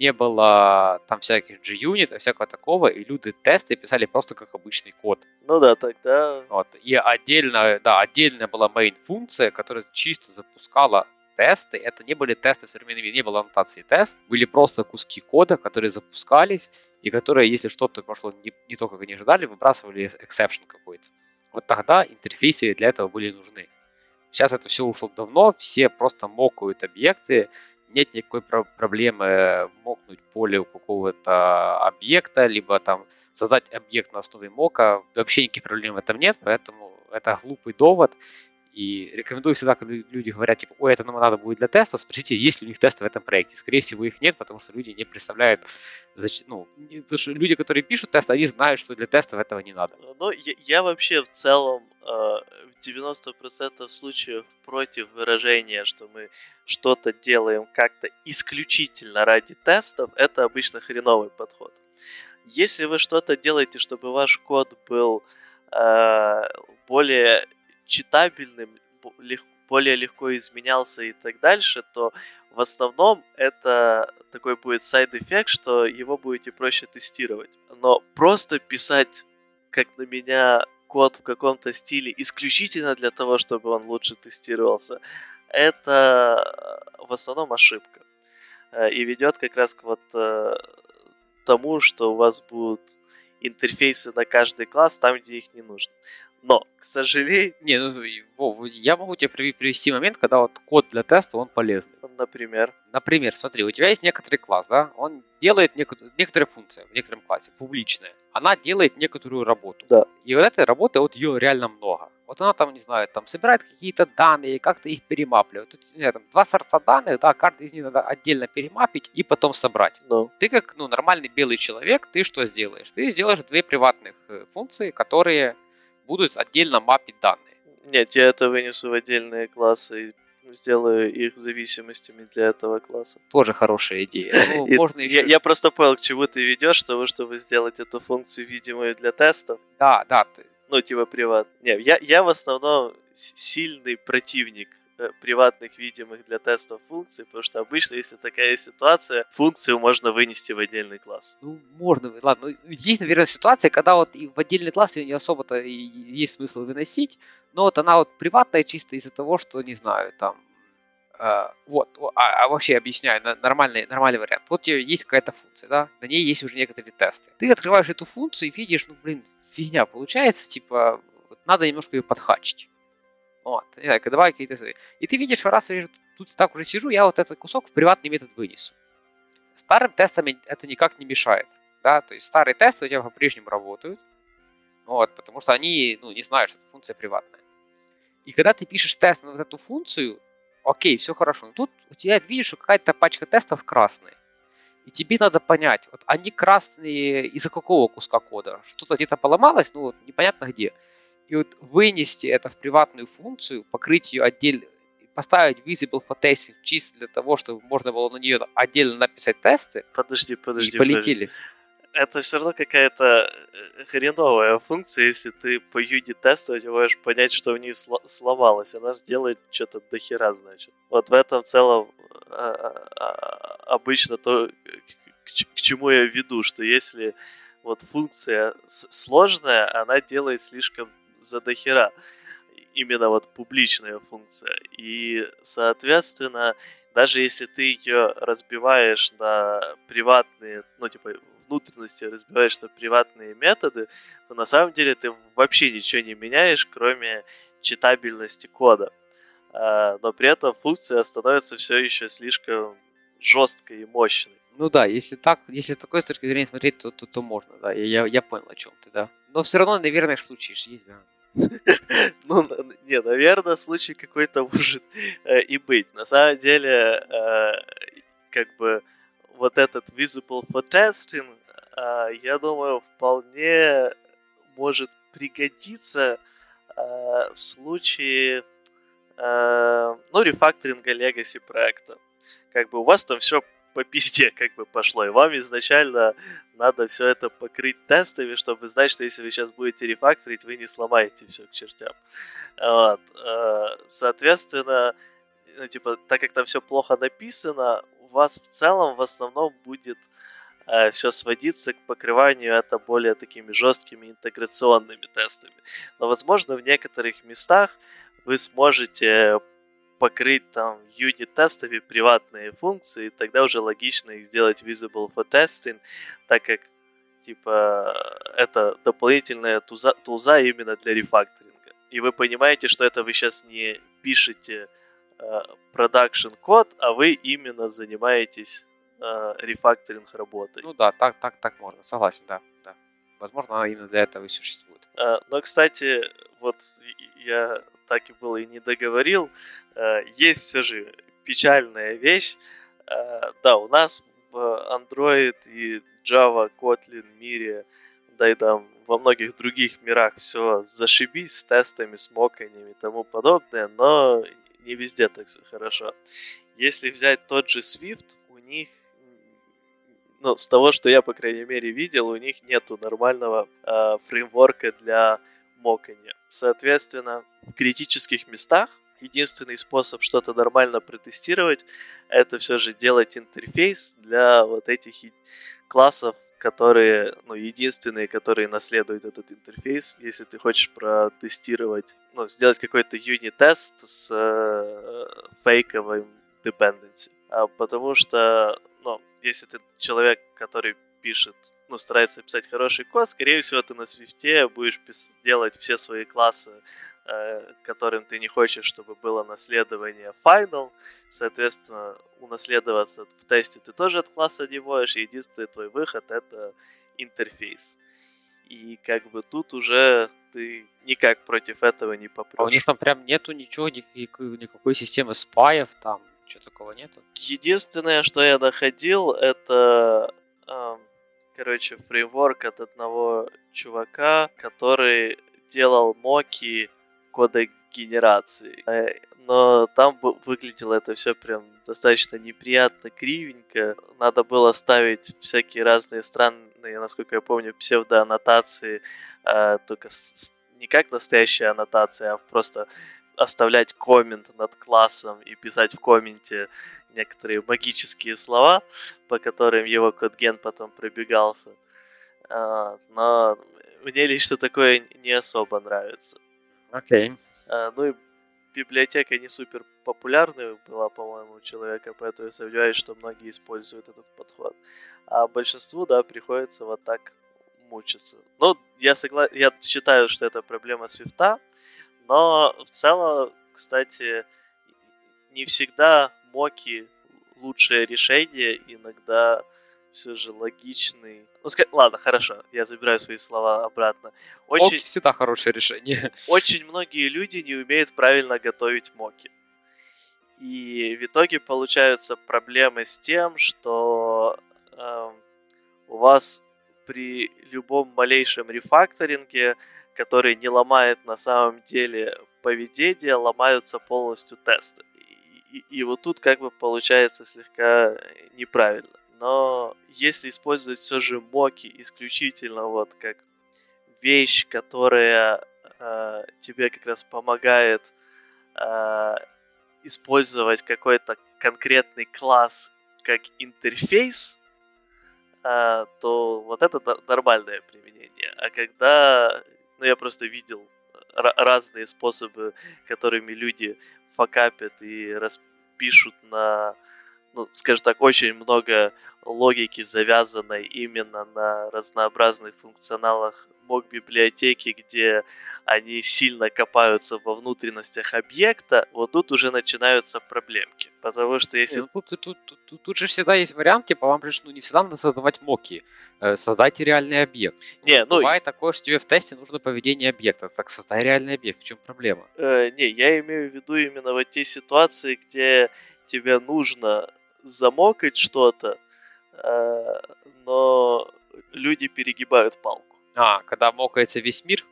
не было там всяких G-Unit и всякого такого, и люди тесты писали просто как обычный код. Тогда... И отдельно была main-функция, которая чисто запускала тесты, это не были тесты в современном мире, не было аннотации тест, были просто куски кода, которые запускались, и которые, если что-то пошло не то, как они ожидали, выбрасывали эксепшн какой-то. Тогда интерфейсы для этого были нужны. Сейчас это все ушло давно, все просто мокают объекты, нет никакой проблемы мокнуть поле у какого-то объекта, либо там создать объект на основе мока, вообще никаких проблем в этом нет, поэтому это глупый довод. И рекомендую всегда, когда люди говорят, типа, это нам надо будет для тестов, спросите, есть ли у них тесты в этом проекте. Скорее всего, их нет, потому что люди не представляют, потому что люди, которые пишут тесты, они знают, что для тестов этого не надо. Я вообще в целом в 90% случаев против выражения, что мы что-то делаем как-то исключительно ради тестов, это обычно хреновый подход. Если вы что-то делаете, чтобы ваш код был более читабельным, более легко изменялся и так дальше, то в основном это такой будет сайд-эффект, что его будете проще тестировать. Но просто писать, как на меня, код в каком-то стиле исключительно для того, чтобы он лучше тестировался, это в основном ошибка. И ведет как раз к тому, что у вас будут интерфейсы на каждый класс, там, где их не нужно. Но, к сожалению... Я могу тебе привести момент, когда код для теста, он полезный. Например, смотри, у тебя есть некоторый класс, да? Он делает некоторые функции в некотором классе, публичная. Она делает некоторую работу. Да. И этой работы, ее реально много. Она там, не знаю, там собирает какие-то данные, как-то их перемапливает. Тут, не знаю, там 2 сорта данных, да, каждый из них надо отдельно перемапить и потом собрать. Да. Ты как нормальный белый человек, ты что сделаешь? Ты сделаешь 2 приватных функции, которые будут отдельно мапить данные. Нет, я это вынесу в отдельные классы и сделаю их зависимостями для этого класса. Тоже хорошая идея. Ну, можно еще... я просто понял, к чему ты ведешь, того, чтобы сделать эту функцию видимую для тестов. Да, да. Ты... Ну, типа приват. Нет, я в основном сильный противник приватных видимых для тестов функций, потому что обычно, если такая ситуация, функцию можно вынести в отдельный класс. Ну, можно, ладно. Есть, наверное, ситуация, когда вот и в отдельный класс ее не особо-то есть смысл выносить, но вот она вот приватная чисто из-за того, что, не знаю, там, вообще объясняю, нормальный вариант. Вот у тебя есть какая-то функция, да, на ней есть уже некоторые тесты. Ты открываешь эту функцию и видишь, фигня получается, типа, вот надо немножко ее подхачить. Вот, не знаю, давай какие-то свои. И ты видишь, раз я тут так уже сижу, я вот этот кусок в приватный метод вынесу. Старым тестам это никак не мешает, да, то есть старые тесты у тебя по-прежнему работают, вот, потому что они, не знают, что эта функция приватная. И когда ты пишешь тест на вот эту функцию, окей, все хорошо, но тут у тебя, видишь, что какая-то пачка тестов красные. И тебе надо понять, вот они красные из-за какого куска кода? Что-то где-то поломалось, непонятно где. И вот вынести это в приватную функцию, покрыть ее отдельно, поставить visible for testing чисто для того, чтобы можно было на нее отдельно написать тесты. Подожди. И полетели. Это все равно какая-то хреновая функция, если ты по юди тестовать, можешь понять, что в ней сломалось. Она же делает что-то дохера, значит. Вот в этом целом обычно то, к чему я веду, что если вот функция сложная, она делает слишком за дохера, именно вот публичная функция, и соответственно, даже если ты ее разбиваешь на приватные, внутренности разбиваешь на приватные методы, то на самом деле ты вообще ничего не меняешь, кроме читабельности кода, но при этом функция становится все еще слишком жесткой и мощной. Ну да, если с такой точки зрения смотреть, то можно, да, я понял, о чем ты, да. Но все равно, наверное, случай есть, да. Наверное, случай какой-то может и быть. На самом деле, вот этот visible for testing, я думаю, вполне может пригодиться в случае, рефакторинга legacy проекта. У вас там все по пизде пошло, и вам изначально надо все это покрыть тестами, чтобы знать, что если вы сейчас будете рефакторить, вы не сломаете все к чертям. Вот. Соответственно, так как там все плохо написано, у вас в целом в основном будет все сводиться к покрыванию это более такими жесткими интеграционными тестами. Но, возможно, в некоторых местах вы сможете покрыть там юнит-тестами приватные функции, тогда уже логично их сделать visible for testing, так как это дополнительная тулза именно для рефакторинга. И вы понимаете, что это вы сейчас не пишете production код, а вы именно занимаетесь рефакторинг работой. Ну да, так можно, согласен, да. Возможно, она именно для этого и существует. Но, кстати, вот я так и был и не договорил. Есть все же печальная вещь. Да, у нас в Android и Java, Kotlin мире, да и там во многих других мирах все зашибись с тестами, с моканьями и тому подобное, но не везде так все хорошо. Если взять тот же Swift, у них с того, что я, по крайней мере, видел, у них нету нормального фреймворка для моканья. Соответственно, в критических местах единственный способ что-то нормально протестировать, это все же делать интерфейс для вот этих классов, которые, единственные, которые наследуют этот интерфейс, если ты хочешь протестировать, сделать какой-то юнит-тест с фейковым dependency. Потому что, если ты человек, который пишет, старается писать хороший код, скорее всего, ты на Swift будешь делать все свои классы, которым ты не хочешь, чтобы было наследование final. Соответственно, унаследоваться в тесте ты тоже от класса не можешь, и единственный твой выход — это интерфейс. И тут уже ты никак против этого не попрешь. А у них там прям нету ничего, никакой системы спаев там, ничего такого нету? Единственное, что я находил, это... фреймворк от одного чувака, который делал моки кодогенерации. Но там выглядело это все прям достаточно неприятно, кривенько. Надо было ставить всякие разные странные, насколько я помню, псевдоаннотации, только не как настоящая аннотация, а просто оставлять коммент над классом и писать в комменте некоторые магические слова, по которым его кодген потом пробегался. Но мне лично такое не особо нравится. Окей. Ну и библиотека не супер популярная была, по-моему, у человека, поэтому я сомневаюсь, что многие используют этот подход. А большинству, да, приходится вот так мучиться. Ну, я считаю, что это проблема Swift, но в целом, кстати, не всегда моки лучшее решение, иногда все же логичный... Ну, ладно, хорошо, я забираю свои слова обратно. Моки всегда хорошее решение. Очень многие люди не умеют правильно готовить моки. И в итоге получаются проблемы с тем, что у вас при любом малейшем рефакторинге, который не ломает на самом деле поведение, ломаются полностью тесты. И вот тут как бы получается слегка неправильно. Но если использовать все же моки исключительно вот как вещь, которая тебе как раз помогает использовать какой-то конкретный класс как интерфейс, то вот это нормальное применение. А когда... Ну, я просто видел разные способы, которыми люди факапят и распишут на... Ну, скажем так, очень много логики завязано именно на разнообразных функционалах мок-библиотеки, где они сильно копаются во внутренностях объекта, вот тут уже начинаются проблемки. Потому что если... Тут же всегда есть вариант, типа вам лишь не всегда надо создавать моки. Создайте реальный объект. Бывает такое, что тебе в тесте нужно поведение объекта. Так создай реальный объект. В чем проблема? Я имею в виду именно вот те ситуации, где тебе нужно замокать что-то, но люди перегибают палку. Когда мокается весь мир?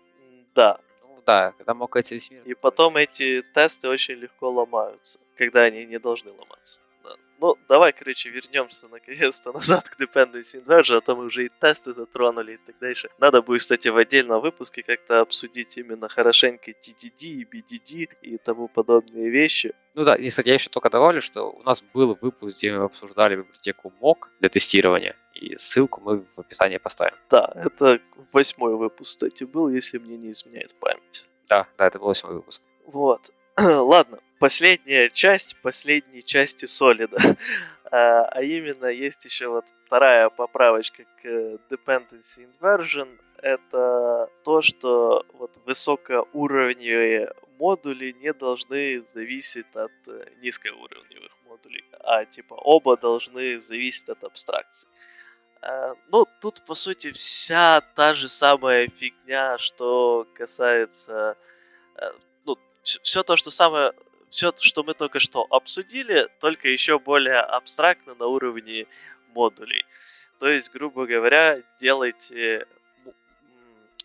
Да. Ну да, когда мокается весь мир. И потом эти тесты очень легко ломаются, когда они не должны ломаться. Да. Ну, давай, вернемся наконец-то назад к Dependency Inversion, а то мы уже и тесты затронули и так дальше. Надо будет, кстати, в отдельном выпуске как-то обсудить именно хорошенько TDD и BDD и тому подобные вещи. Ну да, и, кстати, я еще только добавлю, что у нас был выпуск, где мы обсуждали библиотеку Mock для тестирования, и ссылку мы в описании поставим. Да, это 8-й выпуск, кстати, был, если мне не изменяет память. Да, это был 8-й выпуск. Вот. Ладно, последняя часть последней части Solid. А именно, есть еще вот вторая поправочка к Dependency Inversion. Это то, что вот высокоуровневые модули не должны зависеть от низкоуровневых модулей, а типа оба должны зависеть от абстракции. Ну, тут, по сути, вся та же самая фигня, что касается... Ну, все то, что самое... Все, что мы только что обсудили, только еще более абстрактно на уровне модулей. То есть, грубо говоря, делайте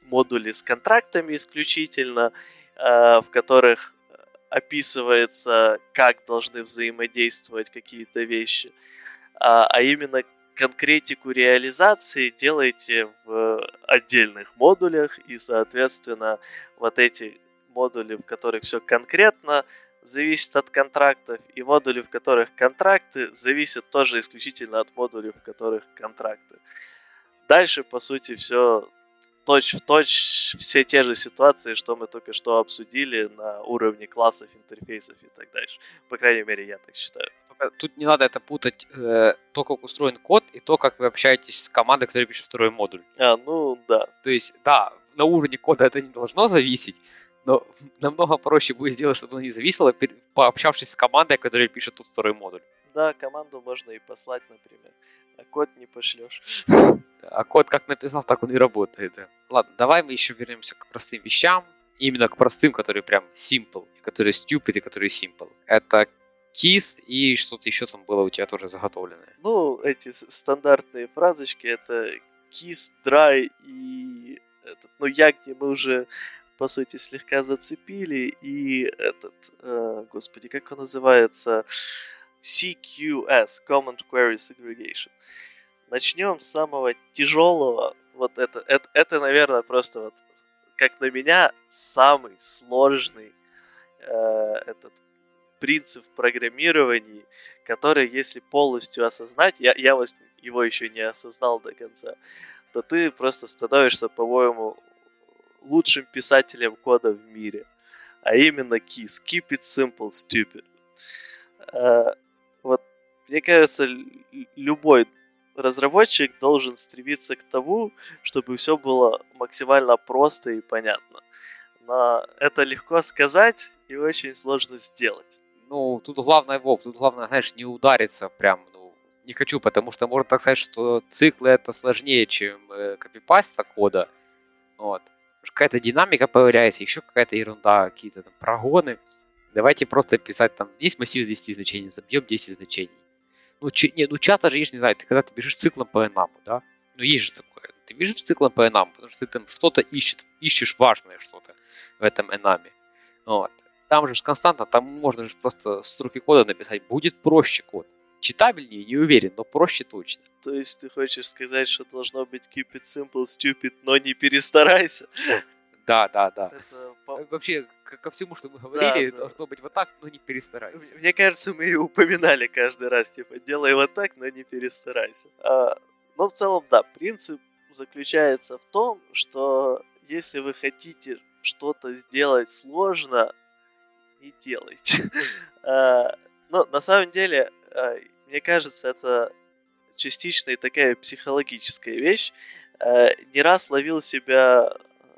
модули с контрактами исключительно, в которых описывается, как должны взаимодействовать какие-то вещи, а именно конкретику реализации делайте в отдельных модулях, и, соответственно, вот эти модули, в которых все конкретно, зависит от контрактов, и модули, в которых контракты, зависят тоже исключительно от модулей, в которых контракты. Дальше, по сути, все точь-в-точь, все те же ситуации, что мы только что обсудили на уровне классов, интерфейсов и так дальше. По крайней мере, я так считаю. Тут не надо это путать, то, как устроен код, и то, как вы общаетесь с командой, которая пишет второй модуль. Ну да. То есть, да, на уровне кода это не должно зависеть, но намного проще будет сделать, чтобы оно не зависело, пообщавшись с командой, которая пишет тут второй модуль. Да, команду можно и послать, например. А код не пошлешь. А код как написал, так он и работает. Да. Ладно, давай мы еще вернемся к простым вещам. Именно к простым, которые прям simple, которые stupid и которые simple. Это KISS и что-то еще там было у тебя тоже заготовленное. Ну, эти стандартные фразочки, это KISS, DRY и YAGNI мы уже по сути, слегка зацепили, и этот, господи, как он называется, CQS, Common Query Segregation. Начнем с самого тяжелого, вот это наверное, просто вот, как на меня, самый сложный этот принцип программирования, который, если полностью осознать, я вот его еще не осознал до конца, то ты просто становишься, по-моему, лучшим писателем кода в мире. А именно KISS. Keep it simple, stupid. Вот, мне кажется, любой разработчик должен стремиться к тому, чтобы все было максимально просто и понятно. Но это легко сказать и очень сложно сделать. Ну, тут главное, Вов, знаешь, не удариться прям, ну, не хочу, потому что можно так сказать, что циклы это сложнее, чем копипаста кода. Вот. Какая-то динамика появляется, еще какая-то ерунда, какие-то там прогоны. Давайте просто писать там, есть массив с 10 значений, забьем 10 значений. Ну, ну часто же, я не знаю, ты когда ты бежишь циклом по энаму, да? Ну, есть же такое. Ты бежишь циклом по энаму, потому что ты там что-то ищешь важное что-то в этом энаме. Вот. Там же константа, там можно же просто строки кода написать. Будет проще код. Читабельнее, не уверен, но проще точно. То есть ты хочешь сказать, что должно быть keep it simple, stupid, но не перестарайся? Да. Это... Вообще, ко всему, что мы говорили, да, должно быть вот так, но не перестарайся. Мне кажется, мы и упоминали каждый раз, типа, делай вот так, но не перестарайся. Но в целом, да, принцип заключается в том, что если вы хотите что-то сделать сложно, не делайте. Но на самом деле... Мне кажется, это частично и такая психологическая вещь. Не раз ловил себя,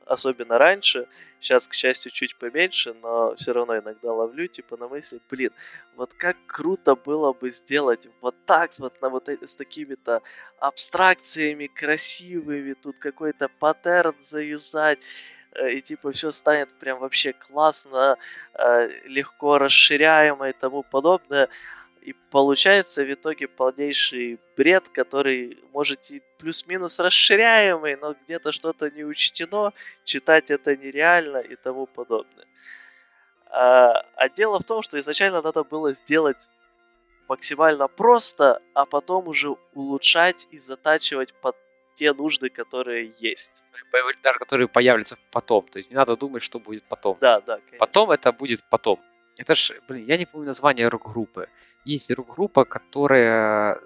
особенно раньше, сейчас, к счастью, чуть поменьше, но все равно иногда ловлю, типа, на мысли, блин, вот как круто было бы сделать вот так, вот, на вот с такими-то абстракциями красивыми, тут какой-то паттерн заюзать, и типа все станет прям вообще классно, легко расширяемо и тому подобное. И получается в итоге полнейший бред, который, может, и плюс-минус расширяемый, но где-то что-то не учтено, читать это нереально и тому подобное. А дело в том, что изначально надо было сделать максимально просто, а потом уже улучшать и затачивать под те нужды, которые есть. Которые появятся потом, то есть не надо думать, что будет потом. Да, конечно. Потом это будет потом. Это ж, я не помню название рок-группы. Есть рок-группа, которая,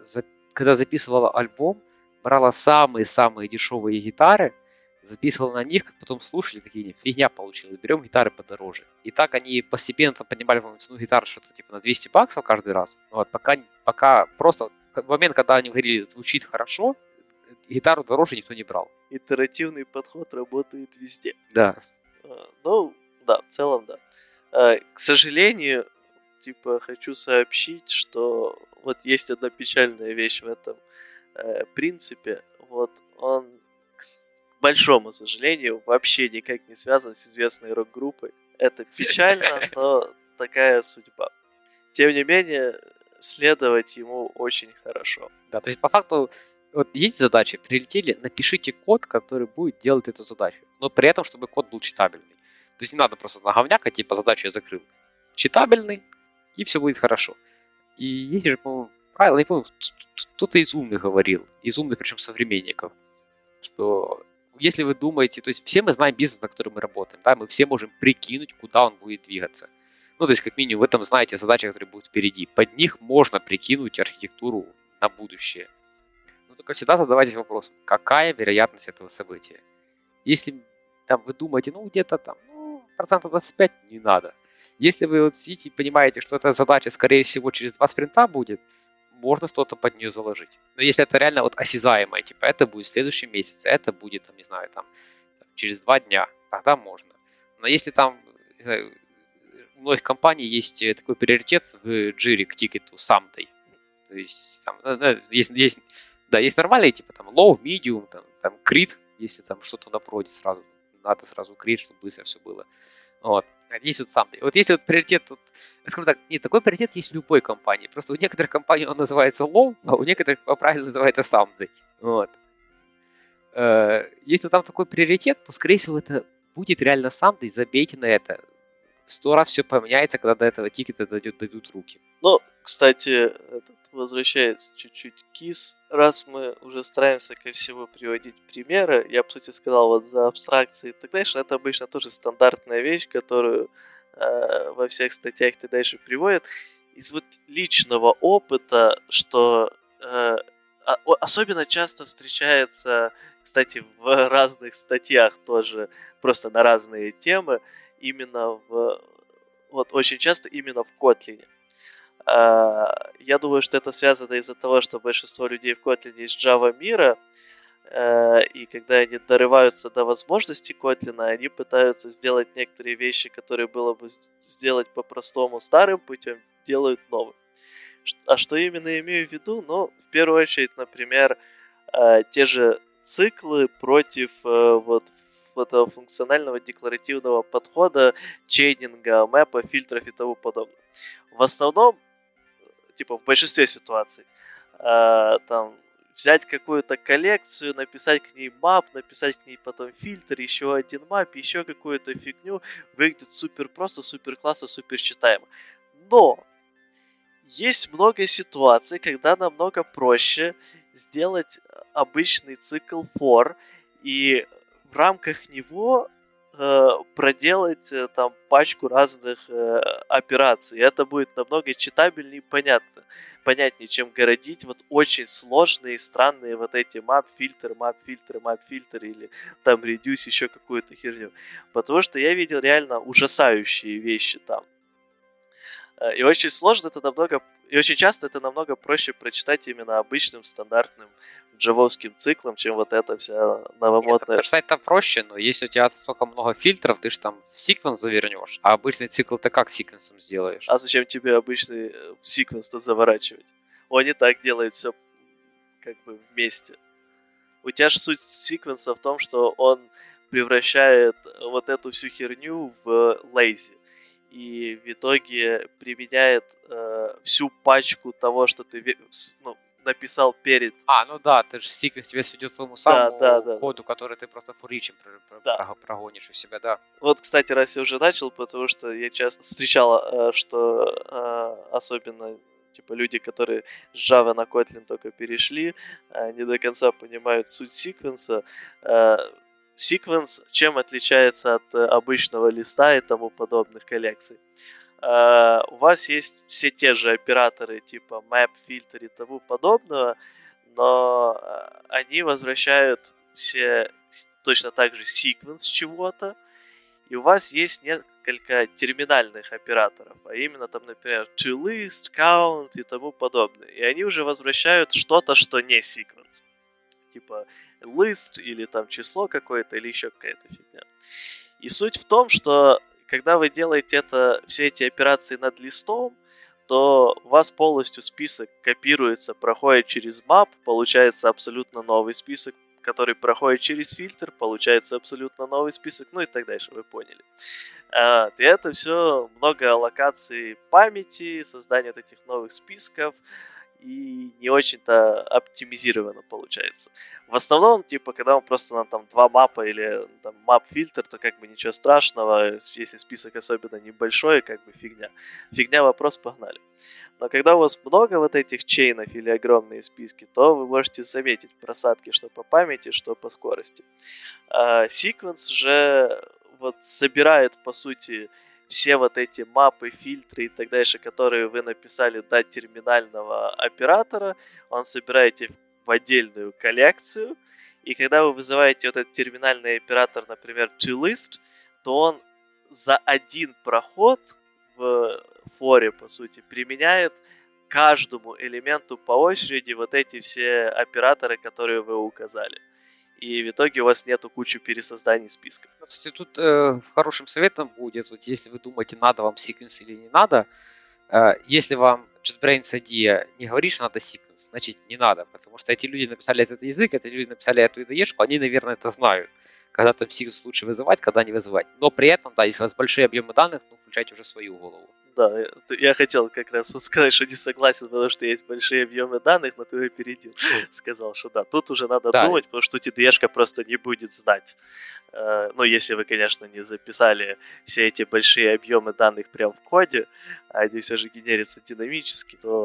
когда записывала альбом, брала самые-самые дешевые гитары, записывала на них, потом слушали, такие, фигня получилась, берем гитары подороже. И так они постепенно поднимали цену гитар что-то типа на $200 каждый раз. Вот, пока просто в момент, когда они говорили, звучит хорошо, гитару дороже никто не брал. Итеративный подход работает везде. Да. Ну, да, в целом, да. К сожалению, типа, хочу сообщить, что вот есть одна печальная вещь в этом принципе. Вот он, к большому сожалению, вообще никак не связан с известной рок-группой. Это печально, но такая судьба. Тем не менее, следовать ему очень хорошо. Да, то есть по факту вот есть задача, прилетели, напишите код, который будет делать эту задачу, но при этом, чтобы код был читабельный. То есть не надо просто наговняка, типа, задачу я закрыл. Читабельный, и все будет хорошо. И есть же, по-моему, правило, я не помню, кто-то из умных говорил, из умных, причем современников, что если вы думаете, то есть все мы знаем бизнес, на котором мы работаем, да, мы все можем прикинуть, куда он будет двигаться. Ну, то есть, как минимум, вы там знаете задачи, которые будут впереди. Под них можно прикинуть архитектуру на будущее. Но только всегда задавайтесь вопросом, какая вероятность этого события? Если там вы думаете, ну, где-то там, 25% не надо. Если вы вот сидите и понимаете, что эта задача, скорее всего, через 2 спринта будет, можно что-то под нее заложить. Но если это реально вот осязаемое, типа это будет в следующем месяце, это будет, там, не знаю, там через 2 дня, тогда можно. Но если там, не знаю, у многих компаний есть такой приоритет в Jira к тикету someday. То есть там есть нормальные, типа там low, medium, там крит, если там что-то напротив сразу. Надо сразу крить, чтобы быстро все было. Вот. Есть вот сам. Вот если вот приоритет, вот, скажу так, нет, такой приоритет есть в любой компании. Просто у некоторых компаний он называется low, а у некоторых правильно называется someday. Вот. Если вот там такой приоритет, то, скорее всего, это будет реально сам, да и забейте на это. В 100 раз все поменяется, когда до этого тикета дойдут руки. Ну, кстати, возвращается чуть-чуть KISS. Раз мы уже стараемся ко всему приводить примеры, я, по сути, сказал вот за абстракции и так дальше, это обычно тоже стандартная вещь, которую во всех статьях ты дальше приводят. Из вот личного опыта, что особенно часто встречается, кстати, в разных статьях тоже, просто на разные темы, именно очень часто именно в Kotlin. Я думаю, что это связано из-за того, что большинство людей в Kotlin из Java мира, и когда они дорываются до возможностей Kotlin, они пытаются сделать некоторые вещи, которые было бы сделать по-простому старым путем, делают новым. А что именно имею в виду? Ну, в первую очередь, например, те же циклы против этого функционального декларативного подхода, чейнинга, мэпа, фильтров и тому подобное. В основном, в большинстве ситуаций, взять какую-то коллекцию, написать к ней мап, написать к ней потом фильтр, еще один мап, еще какую-то фигню, выглядит супер просто, супер классно, супер читаемо. Но есть много ситуаций, когда намного проще сделать обычный цикл for и в рамках него проделать пачку разных операций. Это будет намного читабельнее и понятнее, чем городить очень сложные и странные эти map-фильтры, map-фильтры, map-фильтры или reduce, еще какую-то херню. Потому что я видел реально ужасающие вещи там. И очень сложно это и очень часто это намного проще прочитать именно обычным стандартным джавовским циклом, чем эта вся новомодная... Прочитать-то проще, но если у тебя столько много фильтров, ты же в секвенс завернешь, а обычный цикл ты как секвенсом сделаешь? А зачем тебе обычный секвенс-то заворачивать? Он и так делает все вместе. У тебя же суть секвенса в том, что он превращает эту всю херню в лейзи. И в итоге применяет всю пачку того, что ты написал перед... ты же секвенс тебе сведет к тому самому коду, который ты просто фуричем прогонишь у себя, да. Кстати, раз я уже начал, потому что я часто встречал, что особенно люди, которые с Java на Kotlin только перешли, не до конца понимают суть секвенса. Секвенс чем отличается от обычного листа и тому подобных коллекций? У вас есть все те же операторы map, filter и тому подобного, но они возвращают все точно так же секвенс чего-то, и у вас есть несколько терминальных операторов, а именно например, to list, count и тому подобное, и они уже возвращают что-то, что не секвенс. List или число какое-то, или еще какая-то фигня. И суть в том, что когда вы делаете все эти операции над листом, то у вас полностью список копируется, проходит через map, получается абсолютно новый список, который проходит через фильтр, получается абсолютно новый список, и так дальше, вы поняли. И это все много аллокаций памяти, создание этих новых списков, и не очень-то оптимизировано получается. В основном, когда мы просто на два мапа или мап-фильтр, то ничего страшного, если список особенно небольшой, фигня. Фигня, вопрос, погнали. Но когда у вас много этих чейнов или огромные списки, то вы можете заметить просадки что по памяти, что по скорости. Секвенс же собирает, по сути, все эти мапы, фильтры и так дальше, которые вы написали до терминального оператора, он собираете в отдельную коллекцию, и когда вы вызываете этот терминальный оператор, например, toList, то он за один проход в форе, по сути, применяет каждому элементу по очереди эти все операторы, которые вы указали. И в итоге у вас нету кучи пересозданий списков. Кстати, тут хорошим советом будет, если вы думаете, надо вам секвенс или не надо, если вам JetBrains IDEA не говорит, что надо секвенс, значит не надо, потому что эти люди написали этот язык, эти люди написали эту IDE-шку, они, наверное, это знают, когда секвенс лучше вызывать, когда не вызывать. Но при этом, если у вас большие объемы данных, включайте уже свою голову. Да, я хотел как раз вот сказать, что не согласен, потому что есть большие объемы данных, но ты его опередил. Сказал, что да, тут уже надо думать, потому что TDE-шка просто не будет знать. Ну, если вы, конечно, не записали все эти большие объемы данных прямо в коде, а они все же генерятся динамически, то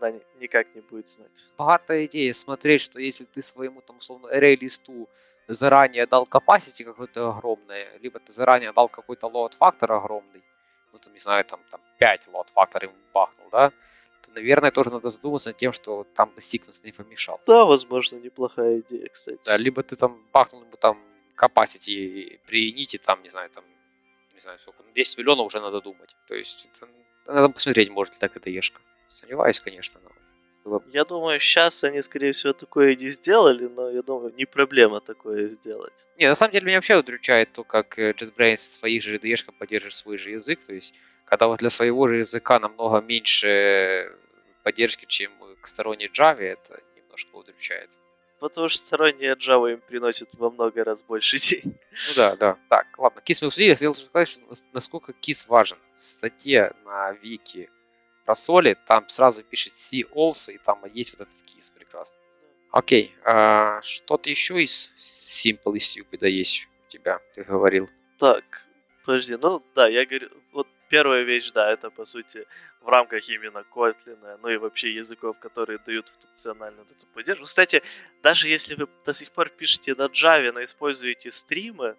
она никак не будет знать. Богатая идея смотреть, что если ты своему, там, условно, array-листу заранее дал capacity какой-то огромный, либо ты заранее дал какой-то load-фактор огромный, ну, там, не знаю, там 5 лот-фактор ему бахнул, да, то, наверное, тоже надо задуматься над тем, что там бы секвенс не помешал. Да, возможно, неплохая идея, кстати. Да, либо ты там бахнул ему там capacity при нити, там, не знаю, сколько, 10 миллионов уже надо думать. То есть, это, надо посмотреть, может ли так это ешка. Сомневаюсь, конечно, но... Я думаю, сейчас они, скорее всего, такое не сделали, но, я думаю, не проблема такое сделать. Не, на самом деле, меня вообще удручает то, как JetBrains своих же DE-шкам поддерживает свой же язык, то есть, когда вот для своего же языка намного меньше поддержки, чем к сторонней Java, это немножко удручает. Потому что сторонняя Java им приносит во много раз больше денег. Ну да. Так, ладно, KISS мы обсудили, я хотел сказать, что насколько KISS важен. В статье на Вики про соли, там сразу пишет see also, и там есть вот этот KISS прекрасно. Окей, что-то еще из Simple и Stupid есть у тебя, ты говорил. Так, подожди, ну да, я говорю, вот первая вещь, да, это по сути в рамках именно Kotlin, ну и вообще языков, которые дают функциональную вот эту поддержку. Кстати, даже если вы до сих пор пишете на Java, но используете стримы,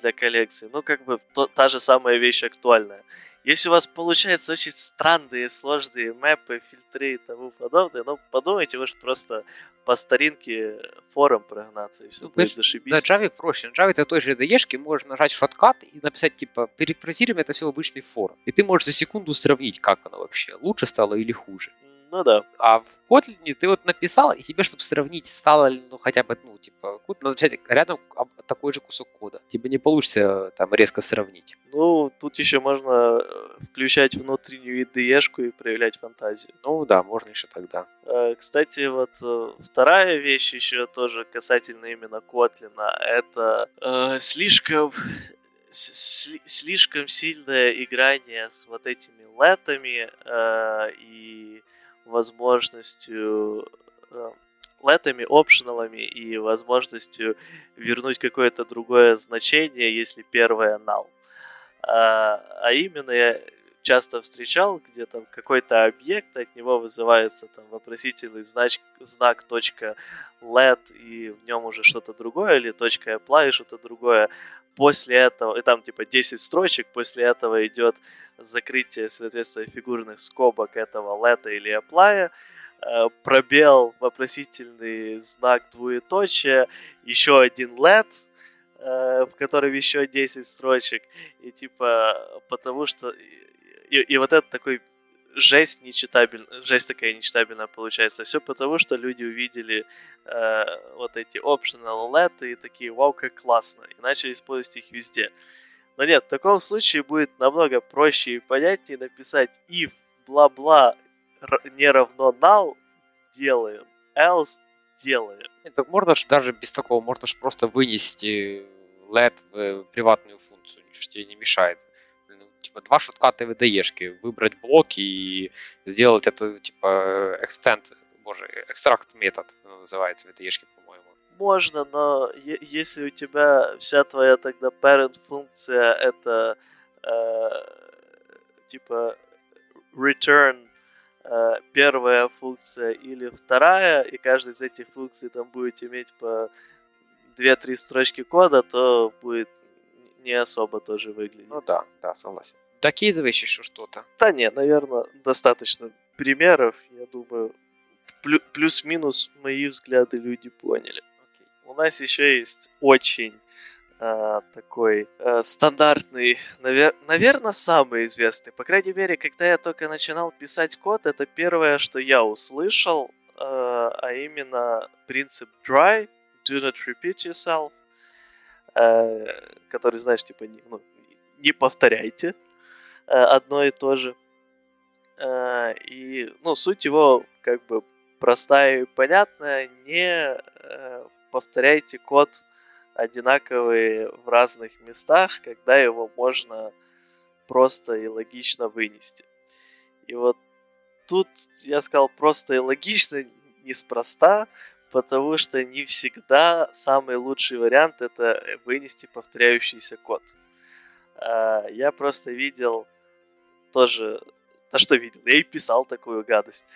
для коллекции, ну как бы та же самая вещь актуальная. Если у вас получаются очень странные, сложные мэпы, фильтры и тому подобное, ну подумайте, вы же просто по старинке форум прогнаться и все, ну, будет зашибись. На Java проще, на Java ты в той же DE-шке можешь нажать шоткат и написать типа перефразируем это все в обычный форум. И ты можешь за секунду сравнить, как оно вообще, лучше стало или хуже. Ну да. А в Kotlin ты вот написал, и тебе, чтобы сравнить, стало ли, ну, хотя бы, ну, типа, код, надо написать рядом такой же кусок кода. Тебе не получится там резко сравнить. Ну, тут еще можно включать внутреннюю IDE-шку и проявлять фантазию. Ну да, можно еще тогда. Кстати, вот вторая вещь еще тоже касательно именно Kotlin, это слишком сильное играние с вот этими летами и возможностью летами, опшеналами и возможностью вернуть какое-то другое значение, если первое null. А именно я часто встречал, где там какой-то объект, от него вызывается там вопросительный знак .let и в нем уже что-то другое, или .apply и что-то другое. После этого, и там типа 10 строчек, после этого идет закрытие, соответственно, фигурных скобок этого let или apply, пробел, вопросительный знак, двоеточие, еще один let, в котором еще 10 строчек, и типа потому что... И вот это такой жесть такая нечитабельная получается. Все потому, что люди увидели вот эти optional LED и такие, вау, как классно, и начали использовать их везде. Но нет, в таком случае будет намного проще и понятнее написать if бла-бла не равно null, делаем, else, делаем. Это можно же даже без такого, можно же просто вынести LED в приватную функцию, ничего тебе не мешает. Типа, два шотката в IDE-шке, выбрать блок и сделать это, типа, экстракт метод называется в IDE-шке, по-моему. Можно, но если у тебя вся твоя тогда parent-функция это, типа, return первая функция или вторая, и каждая из этих функций там будет иметь по 2-3 строчки кода, то будет не особо тоже выглядит. Ну да, согласен. Докидываешь еще что-то? Да нет, наверное, достаточно примеров. Я думаю, плюс-минус мои взгляды люди поняли. Окей. У нас еще есть очень такой стандартный, наверное, самый известный. По крайней мере, когда я только начинал писать код, это первое, что я услышал, а именно принцип DRY, do not repeat yourself, который, знаешь, типа, не повторяйте одно и то же. И, ну, суть его, как бы, простая и понятная. Не повторяйте код одинаковый в разных местах, когда его можно просто и логично вынести. И вот тут я сказал просто и логично, неспроста, потому что не всегда самый лучший вариант — это вынести повторяющийся код. Я просто видел тоже... Да что видел? Я и писал такую гадость,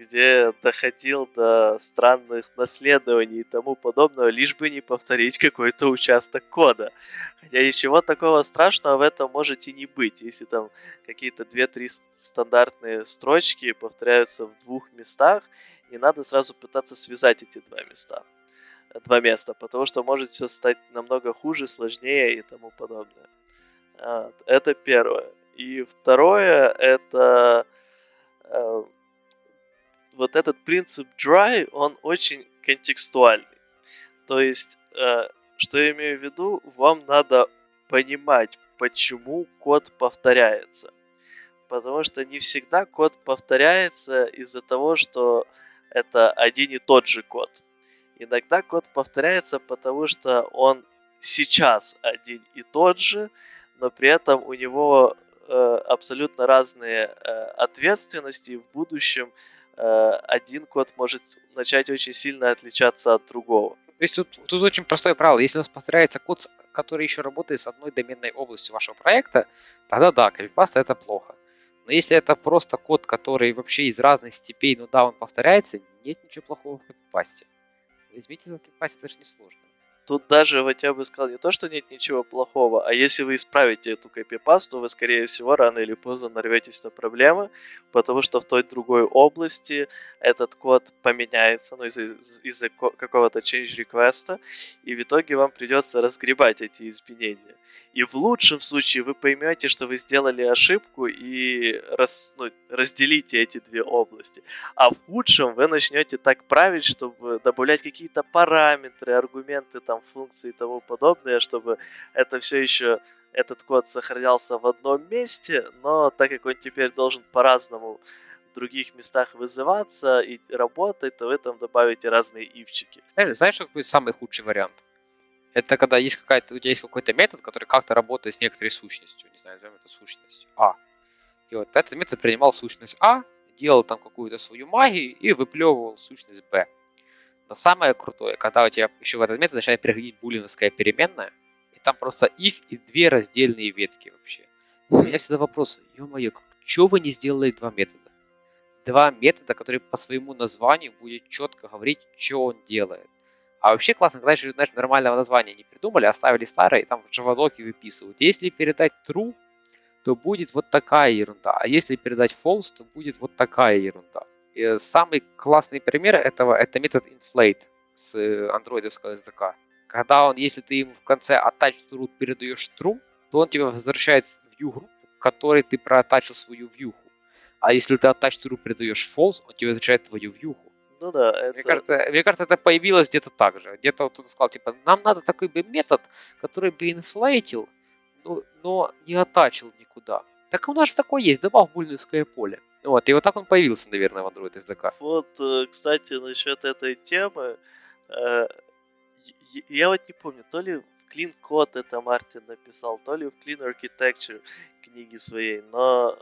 где доходил до странных наследований и тому подобного, лишь бы не повторить какой-то участок кода. Хотя ничего такого страшного в этом может и не быть, если там какие-то 2-3 стандартные строчки повторяются в двух местах, не надо сразу пытаться связать эти два места, потому что может все стать намного хуже, сложнее и тому подобное. Это первое. И второе, это вот этот принцип DRY, он очень контекстуальный. То есть, что я имею в виду, вам надо понимать, почему код повторяется. Потому что не всегда код повторяется из-за того, что это один и тот же код. Иногда код повторяется, потому что он сейчас один и тот же, но при этом у него... абсолютно разные ответственности. В будущем один код может начать очень сильно отличаться от другого. То есть тут очень простое правило. Если у нас повторяется код, который еще работает с одной доменной областью вашего проекта, тогда да, копипаста — это плохо. Но если это просто код, который вообще из разных степей, ну да, он повторяется, нет ничего плохого в копипасте. Возьмите за копипаст, это же несложно. Тут даже, вот я бы сказал, не то, что нет ничего плохого, а если вы исправите эту копипасту, вы, скорее всего, рано или поздно нарветесь на проблемы, потому что в той другой области этот код поменяется, ну, из-за какого-то change request, и в итоге вам придется разгребать эти изменения. И в лучшем случае вы поймете, что вы сделали ошибку, и разделите эти две области. А в худшем вы начнете так править, чтобы добавлять какие-то параметры, аргументы, там, функции и тому подобное, чтобы это все еще, этот код сохранялся в одном месте, но так как он теперь должен по-разному в других местах вызываться и работать, то вы там добавите разные ивчики. Знаешь, какой самый худший вариант? Это когда есть у тебя есть какой-то метод, который как-то работает с некоторой сущностью, не знаю, назовем это сущностью А. И вот этот метод принимал сущность А, делал там какую-то свою магию и выплевывал сущность Б. Но самое крутое, когда у тебя еще в этот метод начинает переходить булиновская переменная, и там просто if и две раздельные ветки вообще. У меня всегда вопрос, ё-моё, чего вы не сделали два метода? Два метода, которые по своему названию будет четко говорить, что он делает. А вообще классно, когда еще, знаешь, нормального названия не придумали, оставили старое, и там в живодоке выписывают. Если передать true, то будет вот такая ерунда. А если передать false, то будет вот такая ерунда. И самый классный пример этого — это метод inflate с андроидовского SDK. Когда он, если ты ему в конце attach to root передаешь true, то он тебе возвращает view группу, в которой ты проаттачил свою вьюху. А если ты attach to root передаешь false, он тебе возвращает твою вьюху. Ну да, это... Мне кажется, это появилось где-то так же. Где-то вот кто-то сказал, типа, нам надо такой бы метод, который бы инфлейтил, но не оттачил никуда. Так у нас же такое есть, добавь булиновское поле. Вот, и вот так он появился, наверное, в Android SDK. Вот, кстати, насчет этой темы, я вот не помню, то ли в Clean Code это Мартин написал, то ли в Clean Architecture книги своей, но...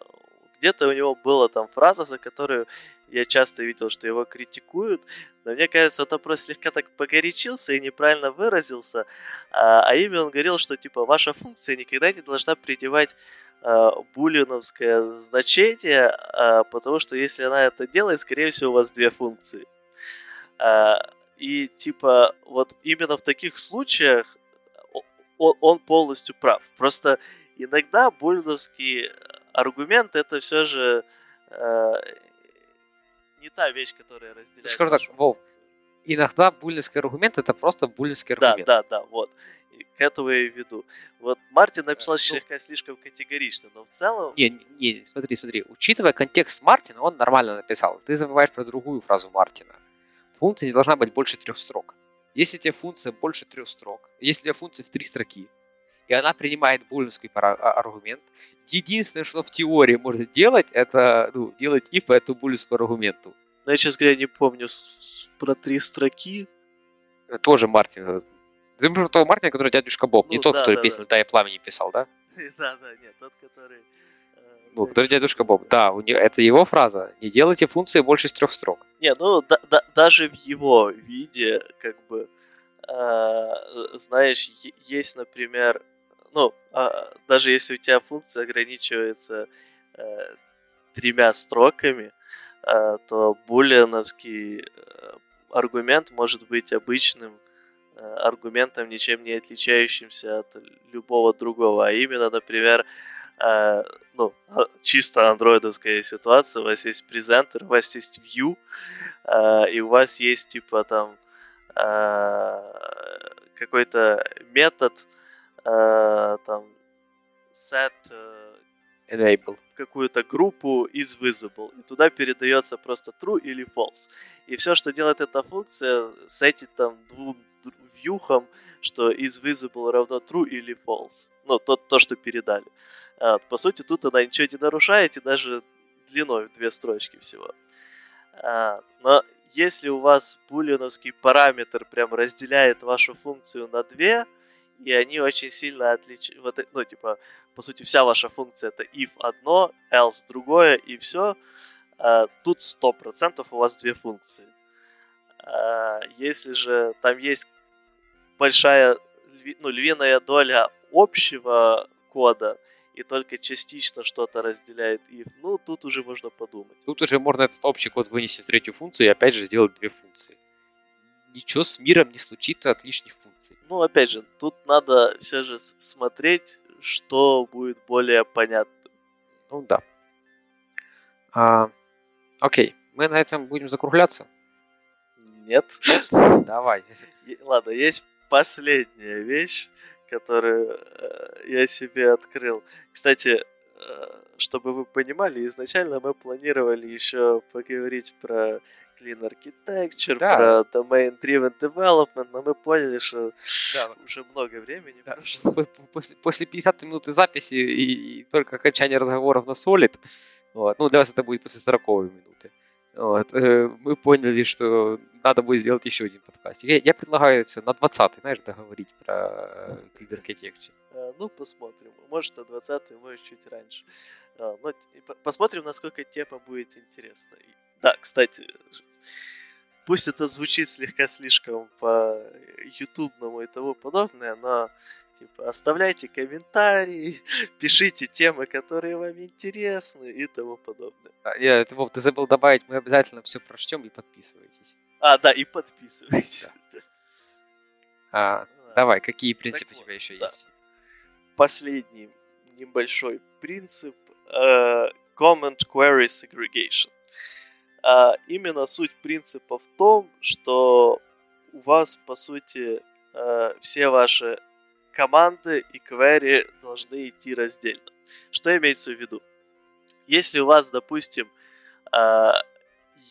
Где-то у него была там фраза, за которую я часто видел, что его критикуют, но мне кажется, он там просто слегка так погорячился и неправильно выразился, а именно он говорил, что типа ваша функция никогда не должна принимать булиновское значение, потому что если она это делает, скорее всего, у вас две функции. И типа вот именно в таких случаях он полностью прав. Просто иногда булиновские... Аргумент — это все же не та вещь, которая разделяет... Скажу так, Вов, иногда булинский аргумент — это просто булинский аргумент. Да, вот. И к этому я и веду. Вот Мартин написал слишком категорично, но в целом... Не, смотри. Учитывая контекст Мартина, он нормально написал. Ты забываешь про другую фразу Мартина. Функция не должна быть больше 3 строк. Если у тебя функция больше 3 строк, если у тебя функция в 3 строки, и она принимает булиновский аргумент. Единственное, что в теории может делать, это делать if по этому булиновскому аргументу. Но я, честно говоря, не помню про 3 строки. Тоже Мартин. Ты помнишь того Мартина, который дядюшка Боб? Не тот, который песню «Тая пламени» писал, да? Да, нет, тот, который... Ну, который дядюшка Боб. Да, это его фраза. Не делайте функции больше 3 строк. Не, ну, даже в его виде, как бы, знаешь, есть, например... Ну, даже если у тебя функция ограничивается 3 строками, то булиановский аргумент может быть обычным аргументом, ничем не отличающимся от любого другого. А именно, например, ну, чисто андроидовская ситуация. У вас есть презентер, у вас есть view, и у вас есть, типа, там, какой-то метод, там, set... Enable. Какую-то группу is visible. И туда передается просто true или false. И все, что делает эта функция, сетит там 2 вьюхам, что is visible равно true или false. Ну, то, что передали. По сути, тут она ничего не нарушает, и даже длиной в 2 строчки всего. Но если у вас булиновский параметр прям разделяет вашу функцию на 2, и они очень сильно отличаются. Вот, ну, типа, по сути, вся ваша функция это if одно, else другое, и все. Тут 100% у вас 2 функции. Если же там есть большая, ну, львиная доля общего кода, и только частично что-то разделяет if, ну, тут уже можно подумать. Тут уже можно этот общий код вынести в 3-ю функцию и опять же сделать 2 функции. Ничего с миром не случится от лишних функций. Ну, опять же, тут надо все же смотреть, что будет более понятно. Ну, да. Окей, мы на этом будем закругляться? Нет. Нет? Давай. Ладно, есть последняя вещь, которую я себе открыл. Кстати, чтобы вы понимали, изначально мы планировали еще поговорить про Clean Architecture, да, про Domain-Driven Development, но мы поняли, что да, уже много времени прошло. После 50 минуты записи и только окончания разговоров на Solid, вот, ну, для вас это будет после 40 минуты, вот, мы поняли, что надо будет сделать еще один подкаст. Я предлагаю на 20-й, знаешь, договорить про Clean Architecture. Ну, посмотрим. Может, на 20-й, может, чуть раньше. Но посмотрим, насколько тема будет интересна. Да, кстати, пусть это звучит слегка слишком по-ютубному и тому подобное, но типа оставляйте комментарии, пишите темы, которые вам интересны и тому подобное. Это, Вов, ты забыл добавить, мы обязательно все прочтем и подписывайтесь. Да, и подписывайтесь. Да. Давай, какие принципы так у тебя вот, еще есть? Последний небольшой принцип Command Query Segregation. Именно суть принципа в том, что у вас, по сути, все ваши команды и квери должны идти раздельно. Что имеется в виду? Если у вас, допустим,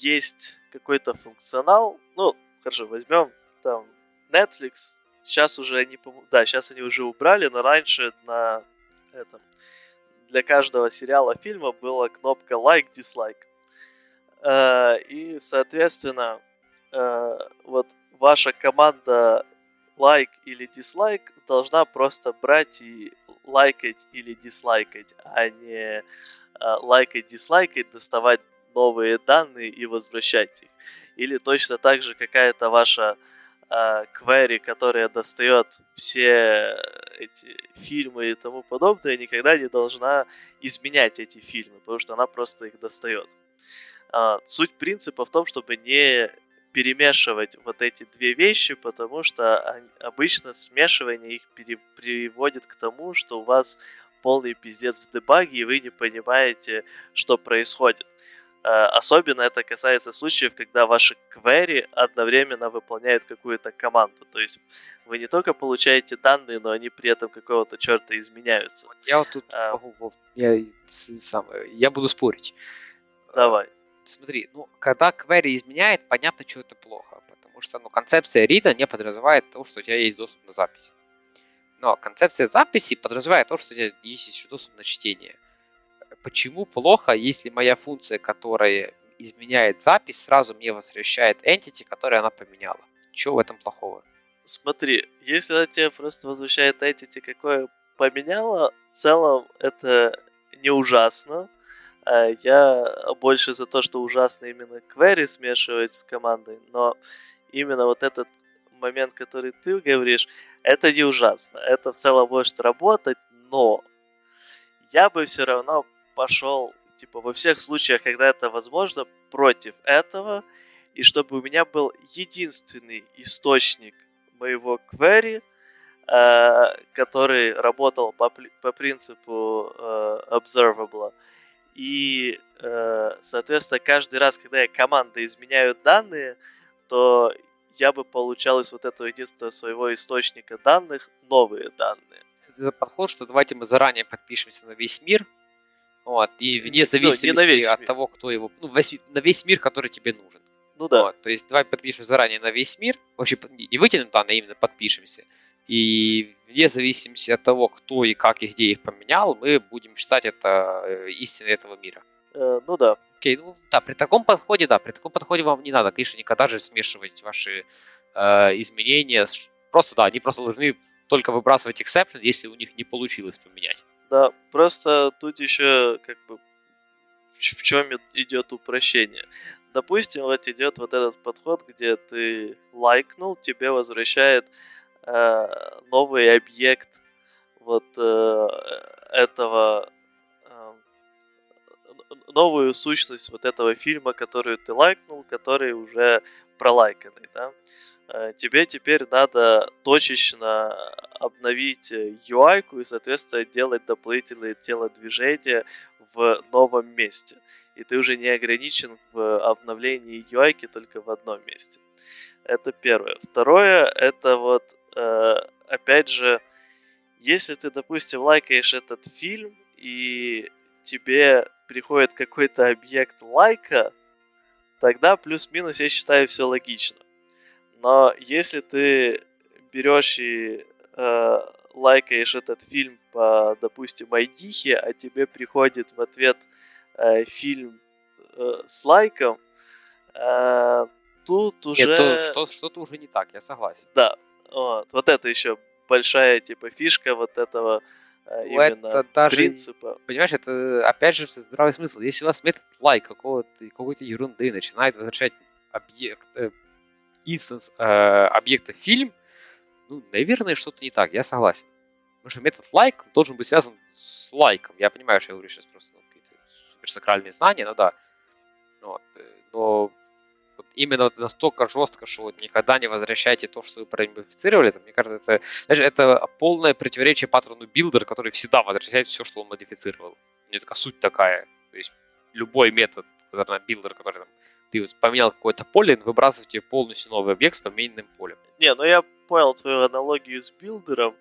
есть какой-то функционал, ну, хорошо, возьмем там Netflix, сейчас уже они, да, сейчас они уже убрали, но раньше на этом для каждого сериала, фильма была кнопка like, dislike. И, соответственно, вот ваша команда лайк или дизлайк должна просто брать и лайкать или дизлайкать, а не лайкать, дизлайкать, доставать новые данные и возвращать их. Или точно так же какая-то ваша query, которая достает все эти фильмы и тому подобное, никогда не должна изменять эти фильмы, потому что она просто их достает. Суть принципа в том, чтобы не перемешивать вот эти две вещи, потому что обычно смешивание их приводит к тому, что у вас полный пиздец в дебаге, и вы не понимаете, что происходит. Особенно это касается случаев, когда ваши квери одновременно выполняют какую-то команду. То есть вы не только получаете данные, но они при этом какого-то черта изменяются. Я вот тут я буду спорить. Давай. Смотри, ну, когда query изменяет, понятно, что это плохо, потому что, ну, концепция рида не подразумевает то, что у тебя есть доступ на записи. Но концепция записи подразумевает то, что у тебя есть еще доступ на чтение. Почему плохо, если моя функция, которая изменяет запись, сразу мне возвращает entity, которую она поменяла? Чего в этом плохого? Смотри, если она тебе просто возвращает entity, какое поменяла. В целом это не ужасно. Я больше за то, что ужасно именно query смешивать с командой, но именно вот этот момент, который ты говоришь, это не ужасно. Это в целом может работать, но я бы все равно пошел, типа, во всех случаях, когда это возможно, против этого, и чтобы у меня был единственный источник моего query, который работал по принципу observable. И, соответственно, каждый раз, когда я командой изменяю данные, то я бы получал из вот этого единственного своего источника данных новые данные. Это подход, что давайте мы заранее подпишемся на весь мир, вот, и вне зависимости от того, кто его... Ну, на весь мир, который тебе нужен. Ну да. Вот, то есть давай подпишем заранее на весь мир, вообще не вытянем данные, а именно подпишемся. И вне зависимости от того, кто и как и где их поменял, мы будем считать это истиной этого мира. Ну да. Окей, ну да, при таком подходе вам не надо, конечно, никогда же смешивать ваши изменения. Просто да, они просто должны только выбрасывать эксепшн, если у них не получилось поменять. Да, просто тут еще как бы в чем идет упрощение. Допустим, вот идет вот этот подход, где ты лайкнул, тебе возвращает новый объект вот этого, новую сущность вот этого фильма, которую ты лайкнул, который уже пролайканный, да? Тебе теперь надо точечно обновить UI-ку и, соответственно, делать дополнительные телодвижения в новом месте. И ты уже не ограничен в обновлении UI-ки только в одном месте. Это первое. Второе, это вот, опять же, если ты, допустим, лайкаешь этот фильм, и тебе приходит какой-то объект лайка, тогда плюс-минус, я считаю, все логично. Но если ты берешь и лайкаешь этот фильм по, допустим, айдихе, а тебе приходит в ответ фильм с лайком, тут уже... Нет, что-то уже не так, я согласен. Да, вот это еще большая типа фишка вот этого именно даже, принципа. Понимаешь, это опять же здравый смысл. Если у вас метод лайк какой-то ерунды начинает возвращать объект... Инстанс объекта фильм, ну, наверное, что-то не так, я согласен. Потому что метод лайк должен быть связан с лайком. Я понимаю, что я говорю сейчас просто какие-то суперсакральные знания, но да. Вот. Но вот именно вот настолько жестко, что вот никогда не возвращайте то, что вы промодифицировали. Это, мне кажется, это, знаешь, это полное противоречие паттерну билдера, который всегда возвращает все, что он модифицировал. У него такая суть такая. То есть любой метод, наверное, билдер, который там ты вот поменял какое-то поле, выбрасывать тебе полностью новый объект с помененным полем. Не, ну я понял свою аналогию с билдером,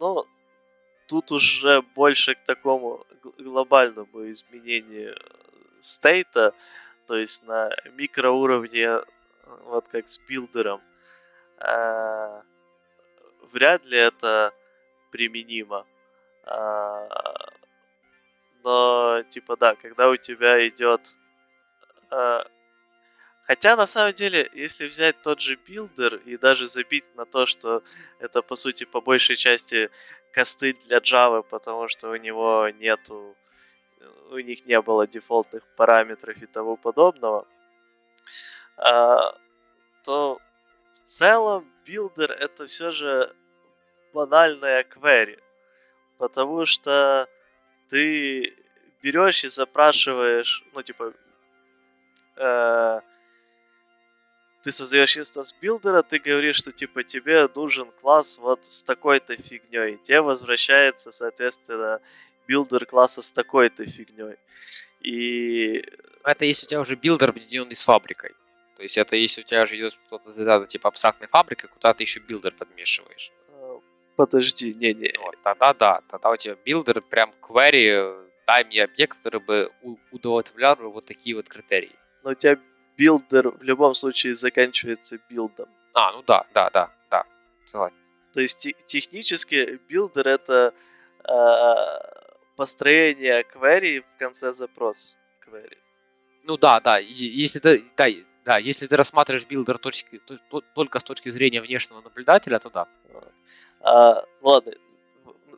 но тут уже больше к такому глобальному изменению стейта, то есть на микроуровне, вот как с билдером, вряд ли это применимо. Но, типа, да, когда у тебя идет... Хотя, на самом деле, если взять тот же билдер и даже забить на то, что это, по сути, по большей части косты для Java, потому что у них не было дефолтных параметров и тому подобного, то в целом билдер это все же банальная query, потому что ты берешь и запрашиваешь, ну, типа, ты создаешь инстанс билдера, ты говоришь, что типа тебе нужен класс вот с такой-то фигней, и тебе возвращается, соответственно, билдер класса с такой-то фигней. И это если у тебя уже билдер объединенный с фабрикой. То есть это если у тебя же идет что-то задано типа абстрактной фабрикой, куда ты еще билдер подмешиваешь. Подожди, не. Вот, тогда у тебя билдер прям query, дай мне объект, который бы удовлетворял вот такие вот критерии. Но у тебя билдер в любом случае заканчивается билдом. Ну да. То есть технически билдер это построение query в конце запрос query. Ну да. Если ты рассматриваешь билдер только с точки зрения внешнего наблюдателя, то да. Ладно,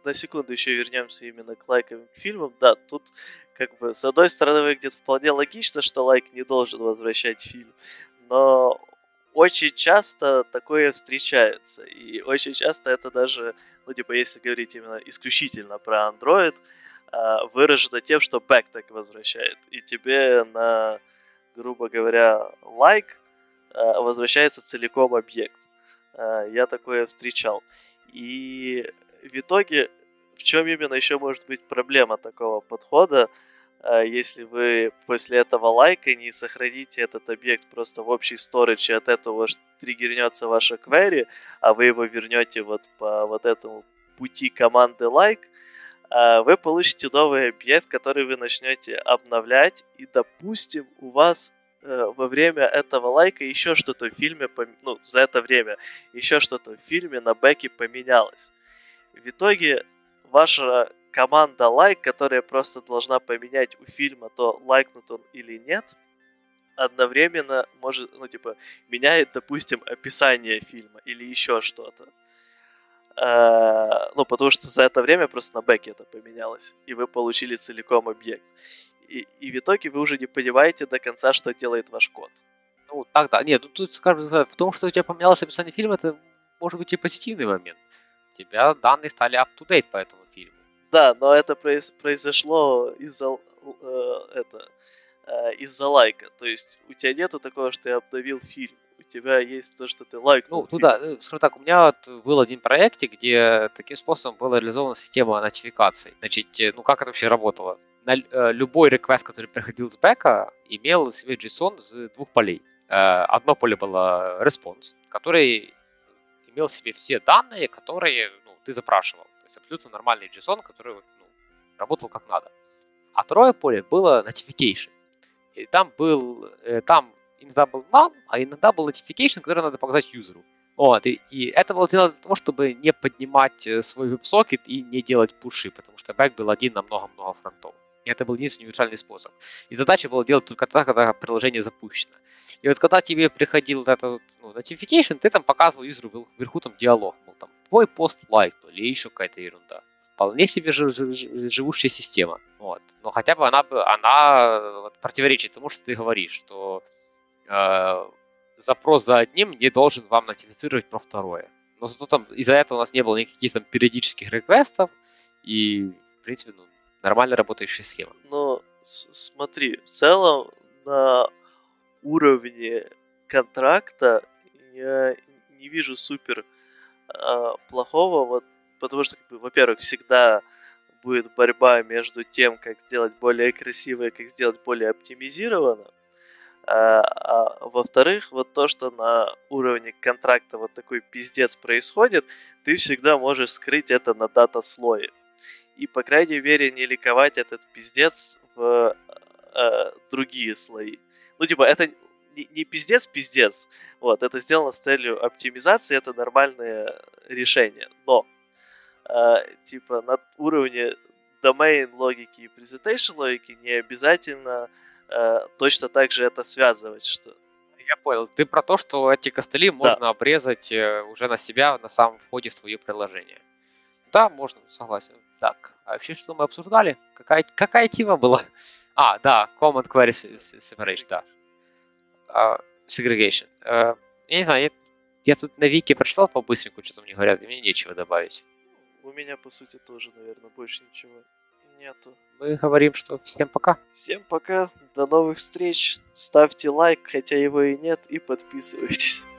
на секунду еще вернемся именно к лайкам и к фильмам. Да, тут как бы с одной стороны выглядит вполне логично, что лайк не должен возвращать фильм, но очень часто такое встречается. И очень часто это даже, ну типа если говорить именно исключительно про Android, выражено тем, что back так возвращает. И тебе на, грубо говоря, лайк возвращается целиком объект. Я такое встречал. И в итоге, в чем именно еще может быть проблема такого подхода, если вы после этого лайка не сохраните этот объект просто в общий сторидж, и от этого триггернется ваша query, а вы его вернете вот по вот этому пути команды лайк, вы получите новый объект, который вы начнете обновлять, и, допустим, у вас во время этого лайка еще что-то в фильме, ну, за это время, еще что-то в фильме на бэке поменялось. В итоге ваша команда лайк, которая просто должна поменять у фильма, то лайкнут он или нет, одновременно может, ну, типа, меняет, допустим, описание фильма или еще что-то. Ну, потому что за это время просто на бэке это поменялось, и вы получили целиком объект. И в итоге вы уже не понимаете до конца, что делает ваш код. Ну, так, да. Нет, тут, скажем так, в том, что у тебя поменялось описание фильма, это может быть и позитивный момент. У тебя данные стали up-to-date по этому фильму. Да, но это произошло из-за лайка. То есть у тебя нету такого, что я обновил фильм. У тебя есть то, что ты лайкнул. Ну, да, скажем так, у меня вот был один проект, где таким способом была реализована система нотификаций. Значит, ну как это вообще работало? Любой request, который приходил с бэка, имел в себе JSON с двух полей. Одно поле было response, который имел в себе все данные, которые ты запрашивал. То есть абсолютно нормальный JSON, который работал как надо. А второе поле было notification. И там иногда был null, а иногда был notification, который надо показать юзеру. Вот, и это было сделано для того, чтобы не поднимать свой веб-сокет и не делать пуши, потому что бэк был один на много-много фронтов. И это был единственный универсальный способ. И задача была делать только тогда, когда приложение запущено. И вот когда тебе приходил вот этот notification, ты там показывал юзеру вверху там диалог, мол, там, твой пост лайкнули, или еще какая-то ерунда. Вполне себе живущая система. Вот. Но хотя бы она противоречит тому, что ты говоришь, что запрос за одним не должен вам нотифицировать про второе. Но зато там из-за этого у нас не было никаких там периодических реквестов, и, в принципе, нормально работающая схема. Но смотри, в целом на уровне контракта я не вижу супер плохого, вот, потому что, как бы, во-первых, всегда будет борьба между тем, как сделать более красиво и как сделать более оптимизированно. А во-вторых, вот то, что на уровне контракта вот такой пиздец происходит, ты всегда можешь скрыть это на дата-слое. И, по крайней мере, не ликовать этот пиздец в другие слои. Ну, типа, это не пиздец-пиздец. Вот, это сделано с целью оптимизации, это нормальное решение. Но, типа, на уровне domain логики и presentation логики не обязательно точно так же это связывать, что... Я понял. Ты про то, что эти костыли можно обрезать уже на себя на самом входе в твое приложение. Да, можно, согласен. Так, а вообще, что мы обсуждали? Какая тема была? А, да, Command Query Separation, да. Segregation. Я не знаю, я тут на Вики прочитал по-быстренько, что-то мне говорят, и мне нечего добавить. У меня, по сути, тоже, наверное, больше ничего нету. Мы говорим, что всем пока. Всем пока, до новых встреч. Ставьте лайк, хотя его и нет, и подписывайтесь.